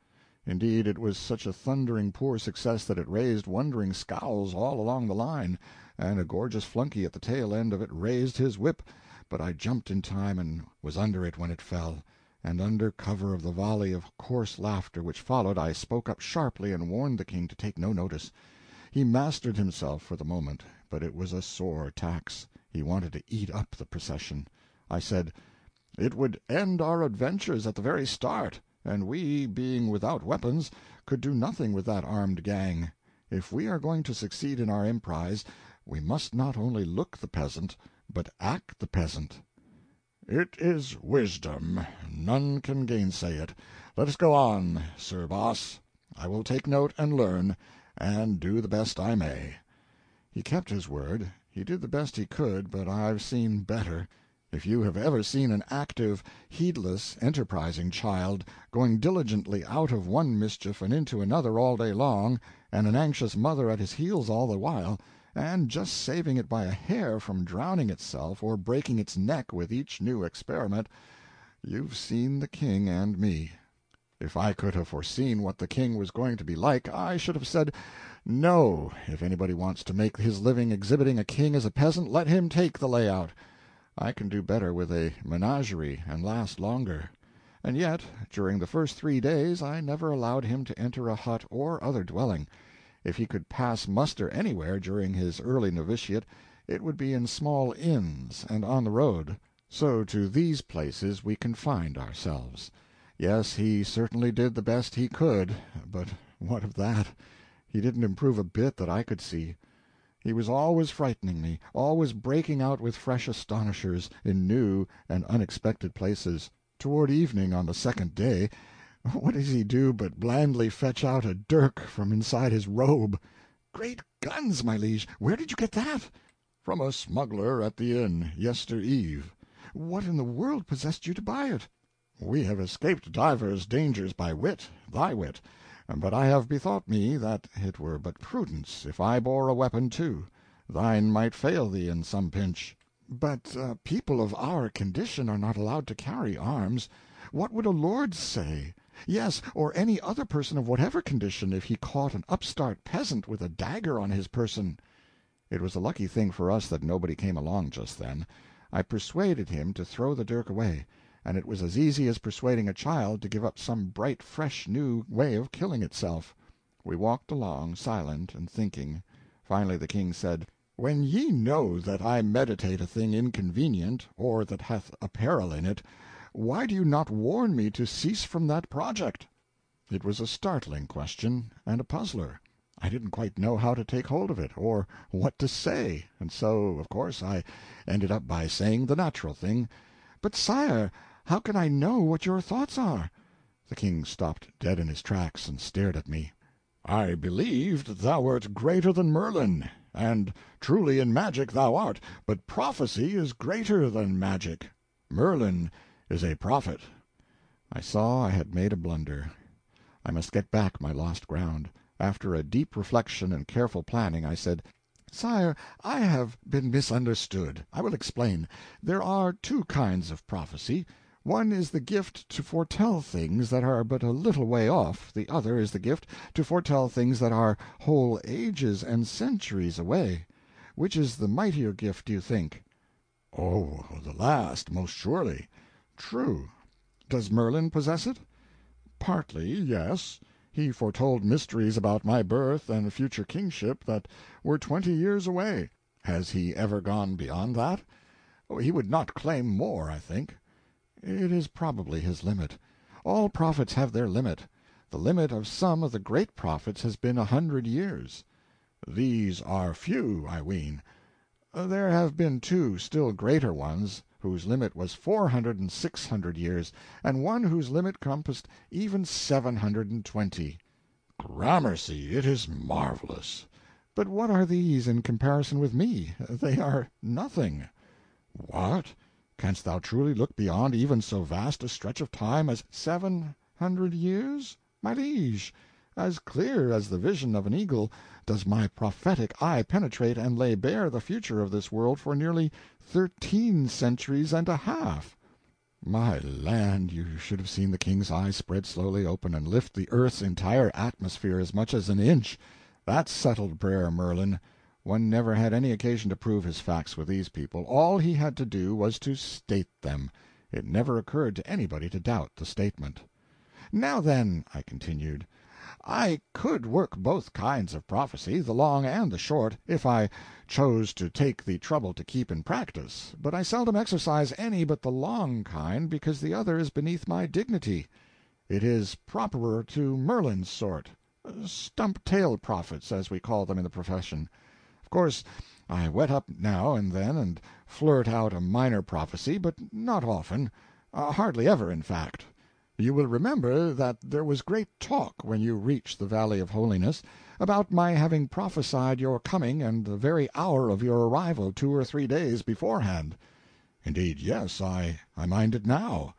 Indeed, it was such a thundering poor success that it raised wondering scowls all along the line, and a gorgeous flunkey at the tail end of it raised his whip, but I jumped in time and was under it when it fell, and under cover of the volley of coarse laughter which followed I spoke up sharply and warned the king to take no notice. He mastered himself for the moment, but it was a sore tax. He wanted to eat up the procession. I said, "It would end our adventures at the very start, and we, being without weapons, could do nothing with that armed gang. If we are going to succeed in our emprise, we must not only look the peasant, but act the peasant." "It is wisdom. None can gainsay it. Let us go on, Sir Boss. I will take note and learn, and do the best I may." He kept his word. He did the best he could, but I've seen better. If you have ever seen an active, heedless, enterprising child going diligently out of one mischief and into another all day long, and an anxious mother at his heels all the while, and just saving it by a hair from drowning itself or breaking its neck with each new experiment, you've seen the king and me. If I could have foreseen what the king was going to be like, I should have said, "No, if anybody wants to make his living exhibiting a king as a peasant, let him take the layout. I can do better with a menagerie and last longer." And yet, during the first three days, I never allowed him to enter a hut or other dwelling. If he could pass muster anywhere during his early novitiate, it would be in small inns and on the road. So to these places we confined ourselves. Yes, he certainly did the best he could, but what of that? He didn't improve a bit that I could see. He was always frightening me, always breaking out with fresh astonishers, in new and unexpected places. Toward evening on the second day, what does he do but blandly fetch out a dirk from inside his robe? "Great guns, my liege, where did you get that?" "From a smuggler at the inn, yester eve." "What in the world possessed you to buy it?" "We have escaped divers dangers by wit, thy wit, but I have bethought me that it were but prudence if I bore a weapon too. Thine might fail thee in some pinch." "But uh, people of our condition are not allowed to carry arms. What would a lord say? Yes, or any other person of whatever condition, if he caught an upstart peasant with a dagger on his person." It was a lucky thing for us that nobody came along just then. I persuaded him to throw the dirk away, and it was as easy as persuading a child to give up some bright, fresh, new way of killing itself. We walked along, silent and thinking. Finally the king said, "When ye know that I meditate a thing inconvenient, or that hath a peril in it, why do you not warn me to cease from that project?" It was a startling question, and a puzzler. I didn't quite know how to take hold of it, or what to say, and so, of course, I ended up by saying the natural thing. "But, sire, how can I know what your thoughts are?" The king stopped dead in his tracks and stared at me. "I believed thou wert greater than Merlin, and truly in magic thou art, but prophecy is greater than magic. Merlin is a prophet." I saw I had made a blunder. I must get back my lost ground. After a deep reflection and careful planning, I said, "Sire, I have been misunderstood. I will explain. There are two kinds of prophecy. One is the gift to foretell things that are but a little way off. The other is the gift to foretell things that are whole ages and centuries away. Which is the mightier gift, do you think?" "Oh, the last, most surely." "True. Does Merlin possess it?" Partly, yes. He foretold mysteries about my birth and future kingship that were twenty years away. Has he ever gone beyond that? He would not claim more, I think. It is probably his limit. All prophets have their limit. The limit of some of the great prophets has been a hundred years. These are few, I ween. There have been two still greater ones, whose limit was four hundred and six hundred years, and one whose limit compassed even seven hundred and twenty. Gramercy, it is marvelous. But what are these in comparison with me? They are nothing. What? Canst thou truly look beyond even so vast a stretch of time as seven hundred years? My liege, as clear as the vision of an eagle does my prophetic eye penetrate and lay bare the future of this world for nearly thirteen centuries and a half. My land, you should have seen the king's eye spread slowly open and lift the earth's entire atmosphere as much as an inch. That settled prayer, Merlin. One never had any occasion to prove his facts with these people. All he had to do was to state them. It never occurred to anybody to doubt the statement. Now then, I continued, I could work both kinds of prophecy, the long and the short, if I chose to take the trouble to keep in practice, but I seldom exercise any but the long kind, because the other is beneath my dignity. It is properer to Merlin's sort, stump-tail prophets, as we call them in the profession. Of course, I whet up now and then and flirt out a minor prophecy, but not often, uh, hardly ever, in fact. You will remember that there was great talk, when you reached the Valley of Holiness, about my having prophesied your coming and the very hour of your arrival two or three days beforehand. Indeed, yes, I, I mind it now.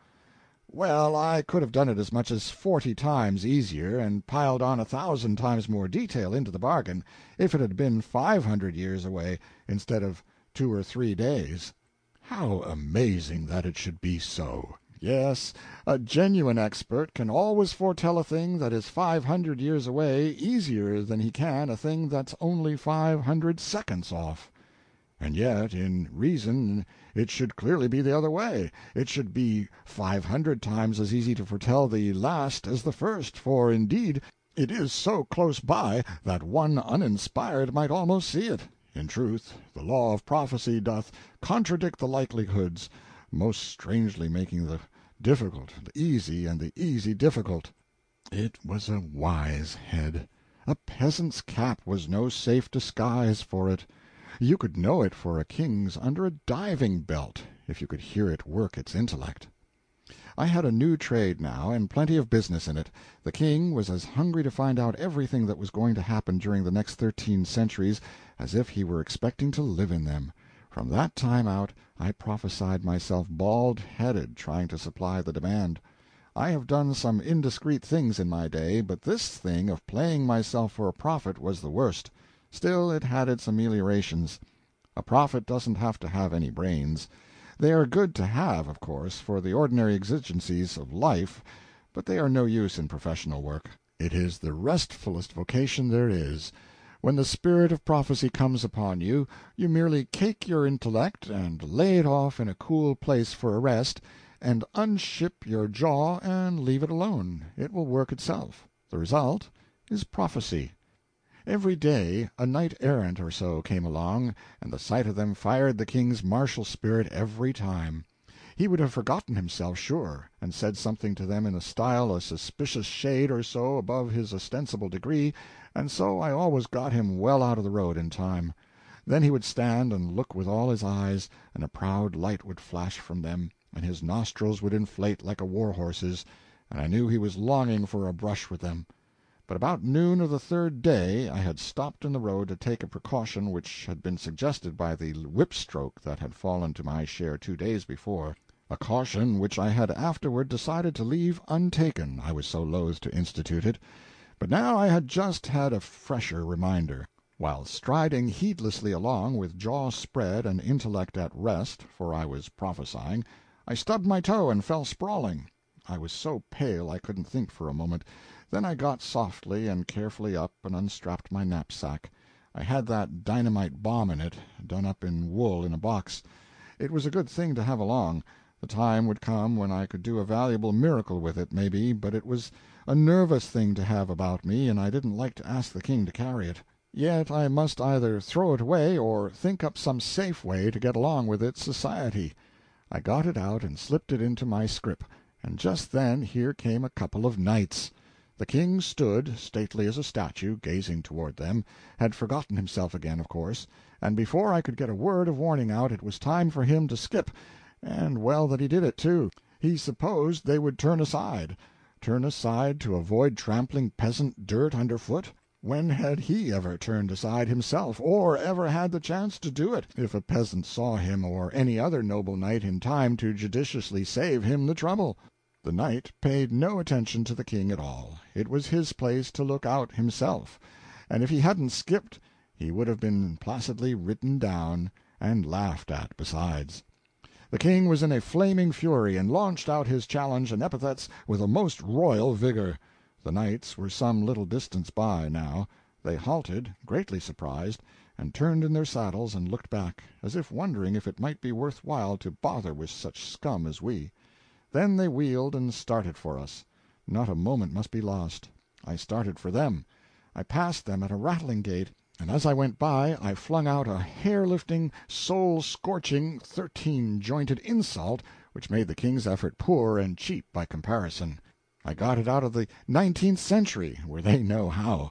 Well, I could have done it as much as forty times easier, and piled on a thousand times more detail into the bargain, if it had been five hundred years away, instead of two or three days. How amazing that it should be so! Yes, a genuine expert can always foretell a thing that is five hundred years away easier than he can a thing that's only five hundred seconds off. And yet, in reason, it should clearly be the other way. It should be five hundred times as easy to foretell the last as the first, for, indeed, it is so close by that one uninspired might almost see it. In truth, the law of prophecy doth contradict the likelihoods, most strangely making the difficult the easy and the easy difficult. It was a wise head. A peasant's cap was no safe disguise for it. You could know it for a king's under a diving-belt, if you could hear it work its intellect. I had a new trade now, and plenty of business in it. The king was as hungry to find out everything that was going to happen during the next thirteen centuries as if he were expecting to live in them. From that time out, I prophesied myself bald-headed, trying to supply the demand. I have done some indiscreet things in my day, but this thing of playing myself for a prophet was the worst. Still, it had its ameliorations. A prophet doesn't have to have any brains. They are good to have, of course, for the ordinary exigencies of life, but they are no use in professional work. It is the restfulest vocation there is. When the spirit of prophecy comes upon you, you merely cake your intellect and lay it off in a cool place for a rest, and unship your jaw and leave it alone. It will work itself. The result is prophecy. Every day a knight-errant or so came along, and the sight of them fired the king's martial spirit every time. He would have forgotten himself, sure, and said something to them in a style a suspicious shade or so above his ostensible degree, and so I always got him well out of the road in time. Then he would stand and look with all his eyes, and a proud light would flash from them, and his nostrils would inflate like a war-horse's, and I knew he was longing for a brush with them. But about noon of the third day I had stopped in the road to take a precaution which had been suggested by the whip-stroke that had fallen to my share two days before, a caution which I had afterward decided to leave untaken, I was so loath to institute it. But now I had just had a fresher reminder. While striding heedlessly along with jaw spread and intellect at rest, for I was prophesying, I stubbed my toe and fell sprawling. I was so pale I couldn't think for a moment. Then I got softly and carefully up and unstrapped my knapsack. I had that dynamite bomb in it, done up in wool in a box. It was a good thing to have along. The time would come when I could do a valuable miracle with it, maybe, but it was a nervous thing to have about me, and I didn't like to ask the king to carry it. Yet I must either throw it away or think up some safe way to get along with its society. I got it out and slipped it into my scrip, and just then here came a couple of knights. The king stood, stately as a statue, gazing toward them, had forgotten himself again, of course, and before I could get a word of warning out it was time for him to skip, and well that he did it, too. He supposed they would turn aside. Turn aside to avoid trampling peasant dirt underfoot? When had he ever turned aside himself, or ever had the chance to do it, if a peasant saw him or any other noble knight in time to judiciously save him the trouble? The knight paid no attention to the king at all. It was his place to look out himself, and if he hadn't skipped he would have been placidly ridden down, and laughed at besides. The king was in a flaming fury, and launched out his challenge and epithets with a most royal vigor. The knights were some little distance by, now. They halted, greatly surprised, and turned in their saddles and looked back, as if wondering if it might be worth while to bother with such scum as we. Then they wheeled and started for us. Not a moment must be lost. I started for them. I passed them at a rattling gait, and as I went by I flung out a hair-lifting, soul-scorching, thirteen-jointed insult which made the king's effort poor and cheap by comparison. I got it out of the nineteenth century, where they know how.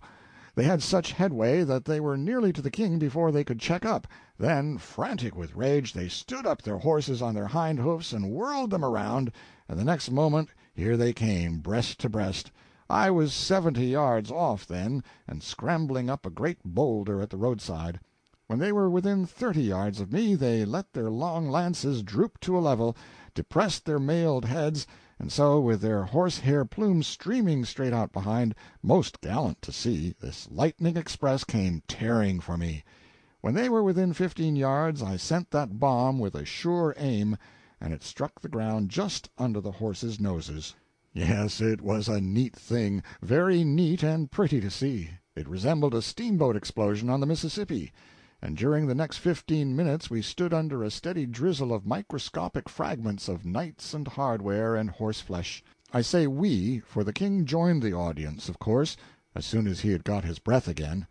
They had such headway that they were nearly to the king before they could check up. Then, frantic with rage, they stood up their horses on their hind hoofs and whirled them around, and the next moment here they came, breast to breast. I was seventy yards off then, and scrambling up a great boulder at the roadside. When they were within thirty yards of me they let their long lances droop to a level, depressed their mailed heads, and so, with their horsehair plumes streaming straight out behind, most gallant to see, this lightning express came tearing for me. When they were within fifteen yards I sent that bomb with a sure aim, and it struck the ground just under the horses' noses. Yes, it was a neat thing, very neat and pretty to see. It resembled a steamboat explosion on the Mississippi, and during the next fifteen minutes we stood under a steady drizzle of microscopic fragments of knights and hardware and horseflesh. I say we, for the king joined the audience, of course, as soon as he had got his breath again.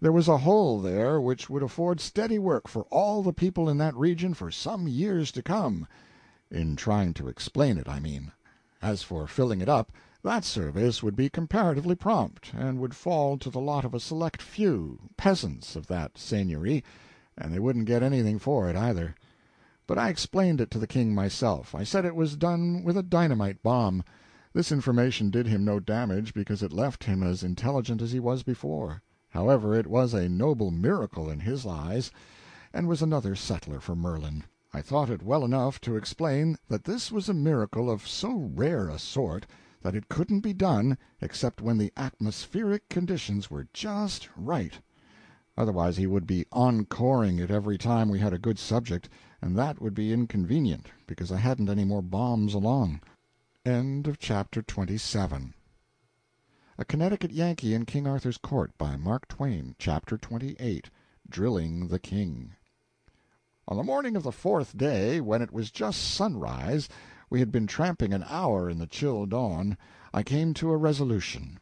There was a hole there which would afford steady work for all the people in that region for some years to come. In trying to explain it, I mean. As for filling it up, that service would be comparatively prompt, and would fall to the lot of a select few, peasants of that seigneury, and they wouldn't get anything for it either. But I explained it to the king myself. I said it was done with a dynamite bomb. This information did him no damage, because it left him as intelligent as he was before. However, it was a noble miracle in his eyes, and was another settler for Merlin. I thought it well enough to explain that this was a miracle of so rare a sort that it couldn't be done except when the atmospheric conditions were just right. Otherwise he would be encoring it every time we had a good subject, and that would be inconvenient, because I hadn't any more bombs along. End of chapter twenty-seven. A Connecticut Yankee in King Arthur's Court, by Mark Twain, chapter twenty-eight, Drilling the King. On the morning of the fourth day, when it was just sunrise, we had been tramping an hour in the chill dawn, I came to a resolution.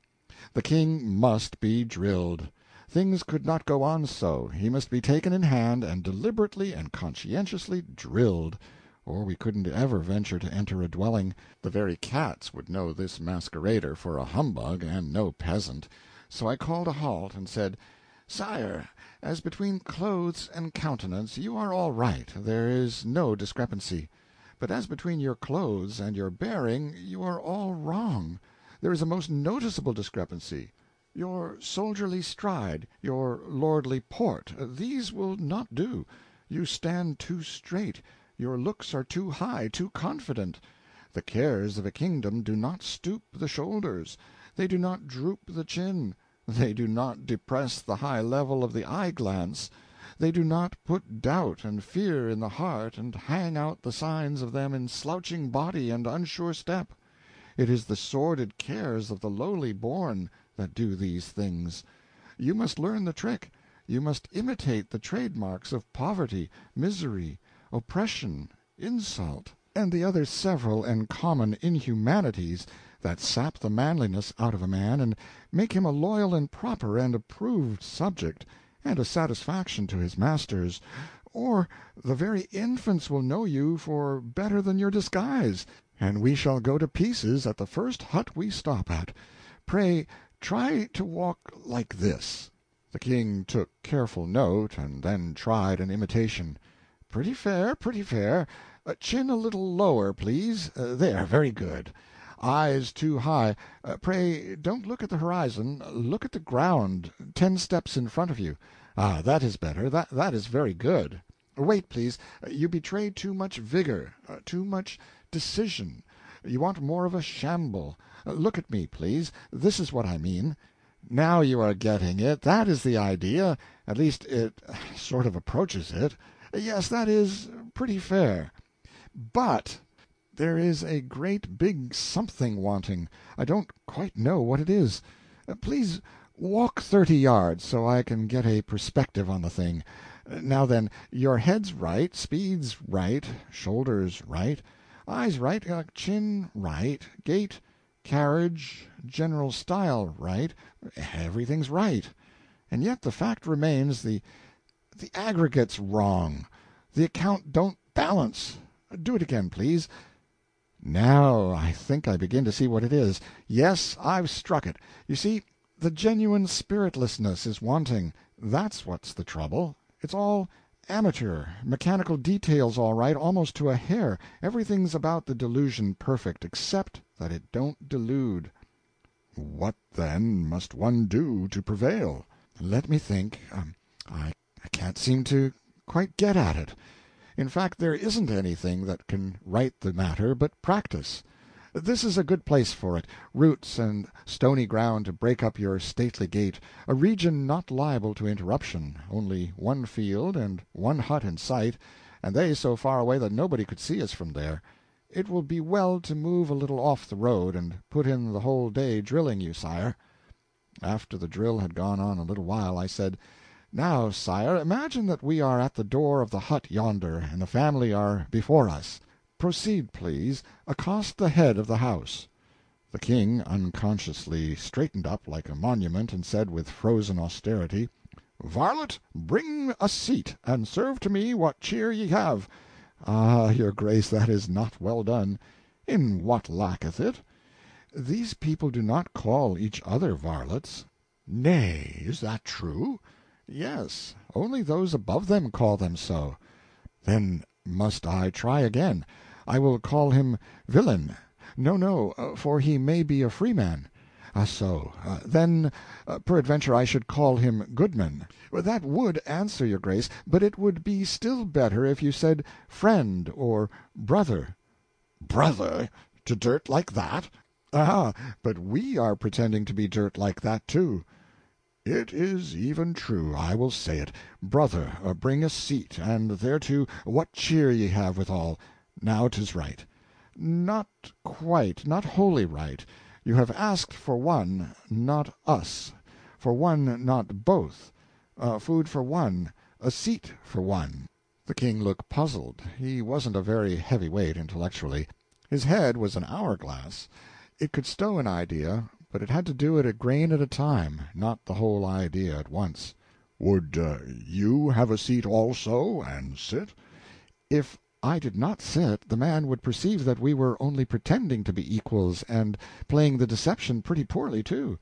The king must be drilled. Things could not go on so. He must be taken in hand and deliberately and conscientiously drilled, or we couldn't ever venture to enter a dwelling. The very cats would know this masquerader for a humbug and no peasant. So I called a halt and said, "Sire, as between clothes and countenance you are all right, there is no discrepancy. But as between your clothes and your bearing, you are all wrong. There is a most noticeable discrepancy. Your soldierly stride, your lordly port, these will not do. You stand too straight. Your looks are too high, too confident. The cares of a kingdom do not stoop the shoulders. They do not droop the chin. They do not depress the high level of the eye-glance. They do not put doubt and fear in the heart and hang out the signs of them in slouching body and unsure step. It is the sordid cares of the lowly born that do these things. You must learn the trick. You must imitate the trademarks of poverty, misery, oppression, insult, and the other several and common inhumanities that sap the manliness out of a man and make him a loyal and proper and approved subject, and a satisfaction to his masters, or the very infants will know you for better than your disguise, and we shall go to pieces at the first hut we stop at. Pray try to walk like this." The king took careful note, and then tried an imitation. "Pretty fair, pretty fair. Uh, chin a little lower, please. Uh, there, very good. Eyes too high. Uh, pray don't look at the horizon, look at the ground, ten steps in front of you. Ah, that is better, that, that is very good. Wait, please, you betray too much vigor, uh, too much decision. You want more of a shamble. Uh, look at me, please, this is what I mean. Now you are getting it, that is the idea, at least it sort of approaches it. Yes, that is pretty fair. But there is a great big something wanting. I don't quite know what it is. Please walk thirty yards, so I can get a perspective on the thing. Now then, your head's right, speed's right, shoulders right, eyes right, uh, chin right, gait, carriage, general style right, everything's right. And yet the fact remains, the, the aggregate's wrong. The account don't balance. Do it again, please. Now I think I begin to see what it is. Yes, I've struck it. You see, the genuine spiritlessness is wanting. That's what's the trouble. It's all amateur, mechanical details all right, almost to a hair. Everything's about the delusion perfect, except that it don't delude. What, then, must one do to prevail? Let me think. Um, I, I can't seem to quite get at it. In fact, there isn't anything that can right the matter but practice. This is a good place for it, roots and stony ground to break up your stately gait, a region not liable to interruption, only one field and one hut in sight, and they so far away that nobody could see us from there. It will be well to move a little off the road, and put in the whole day drilling you, sire. After the drill had gone on a little while, I said, "Now, sire, imagine that we are at the door of the hut yonder, and the family are before us. Proceed, please. Accost the head of the house." The king unconsciously straightened up like a monument, and said with frozen austerity, "Varlet, bring a seat, and serve to me what cheer ye have." "Ah, your grace, that is not well done." "In what lacketh it?" "These people do not call each other varlets." "Nay, is that true?" "Yes, only those above them call them so." "Then must I try again. I will call him villain. No, no, uh, for he may be a freeman. Ah, uh, so. Uh, then, uh, peradventure, I should call him goodman. That would answer, your grace, but it would be still better if you said friend or brother." "Brother? To dirt like that?" "Ah, but we are pretending to be dirt like that, too." "It is even true, I will say it. Brother, uh, bring a seat, and thereto what cheer ye have withal. Now 'tis right." "Not quite, not wholly right. You have asked for one, not us; for one, not both; uh, food for one, a seat for one." The king looked puzzled. He wasn't a very heavy weight intellectually. His head was an hourglass. It could stow an idea, but it had to do it a grain at a time, not the whole idea at once. "Would uh, you have a seat also, and sit?" "If I did not sit, the man would perceive that we were only pretending to be equals, and playing the deception pretty poorly, too."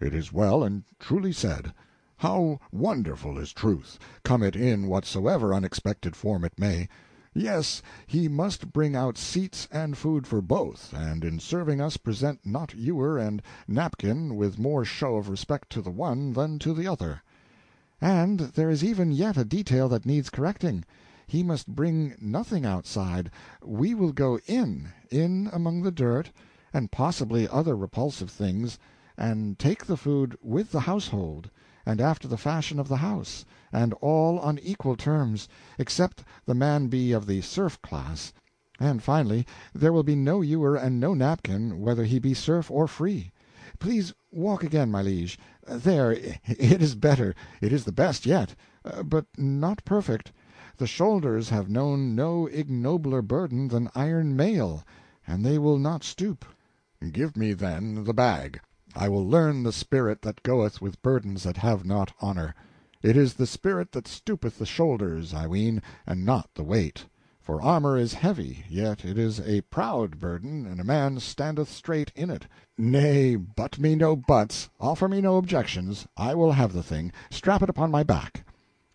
"It is well and truly said. How wonderful is truth, come it in whatsoever unexpected form it may. Yes, he must bring out seats and food for both, and in serving us present not ewer and napkin with more show of respect to the one than to the other." "And there is even yet a detail that needs correcting. He must bring nothing outside. We will go in, in among the dirt, and possibly other repulsive things, and take the food with the household, and after the fashion of the house, and all on equal terms, except the man be of the serf class. And finally, there will be no ewer and no napkin, whether he be serf or free. Please walk again, my liege. There, it is better, it is the best yet, but not perfect. The shoulders have known no ignobler burden than iron mail, and they will not stoop. Give me, then, the bag. I will learn the spirit that goeth with burdens that have not honor. It is the spirit that stoopeth the shoulders, I ween, and not the weight. For armor is heavy, yet it is a proud burden, and a man standeth straight in it. Nay, butt me no buts, offer me no objections, I will have the thing, strap it upon my back.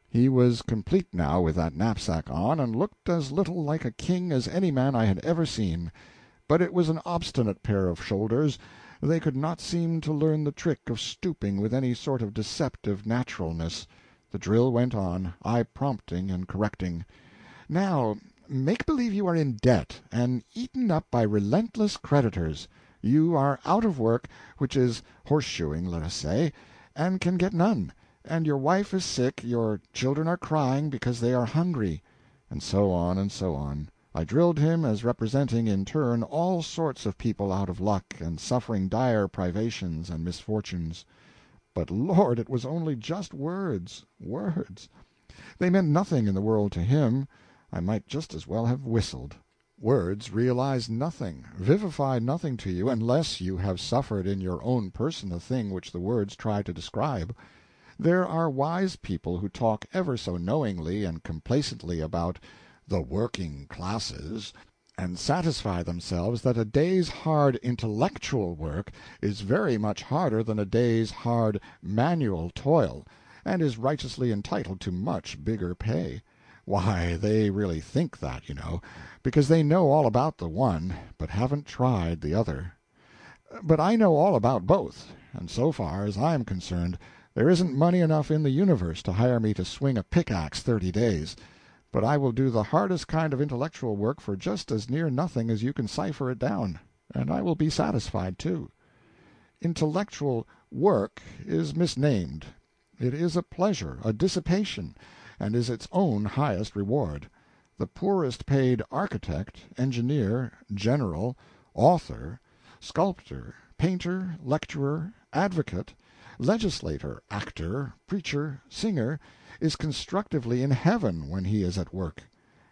He was complete now with that knapsack on, and looked as little like a king as any man I had ever seen. But it was an obstinate pair of shoulders. They could not seem to learn the trick of stooping with any sort of deceptive naturalness. The drill went on, I prompting and correcting. Now, make believe you are in debt, and eaten up by relentless creditors. You are out of work, which is horseshoeing, let us say, and can get none, and your wife is sick, your children are crying because they are hungry, and so on and so on. I drilled him as representing in turn all sorts of people out of luck and suffering dire privations and misfortunes. But Lord, it was only just words, words. They meant nothing in the world to him. I might just as well have whistled. Words realize nothing, vivify nothing to you, unless you have suffered in your own person the thing which the words try to describe. There are wise people who talk ever so knowingly and complacently about the working classes, and satisfy themselves that a day's hard intellectual work is very much harder than a day's hard manual toil, and is righteously entitled to much bigger pay. Why, they really think that, you know, because they know all about the one, but haven't tried the other. But I know all about both, and so far as I am concerned, there isn't money enough in the universe to hire me to swing a pickaxe thirty days. But I will do the hardest kind of intellectual work for just as near nothing as you can cipher it down, and I will be satisfied, too. Intellectual work is misnamed. It is a pleasure, a dissipation, and is its own highest reward. The poorest paid architect, engineer, general, author, sculptor, painter, lecturer, advocate, legislator, actor, preacher, singer, is constructively in heaven when he is at work.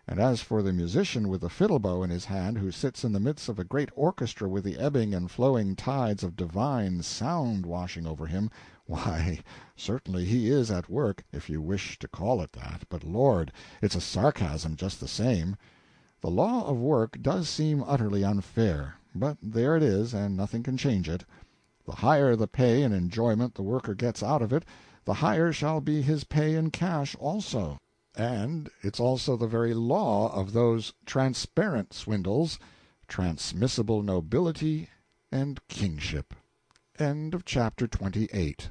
And as for the musician with the fiddle-bow in his hand who sits in the midst of a great orchestra with the ebbing and flowing tides of divine sound washing over him, why, certainly he is at work, if you wish to call it that, but Lord, it's a sarcasm just the same. The law of work does seem utterly unfair, but there it is, and nothing can change it. The higher the pay and enjoyment the worker gets out of it, the higher shall be his pay in cash also. And it's also the very law of those transparent swindles, transmissible nobility and kingship. End of chapter twenty-eight.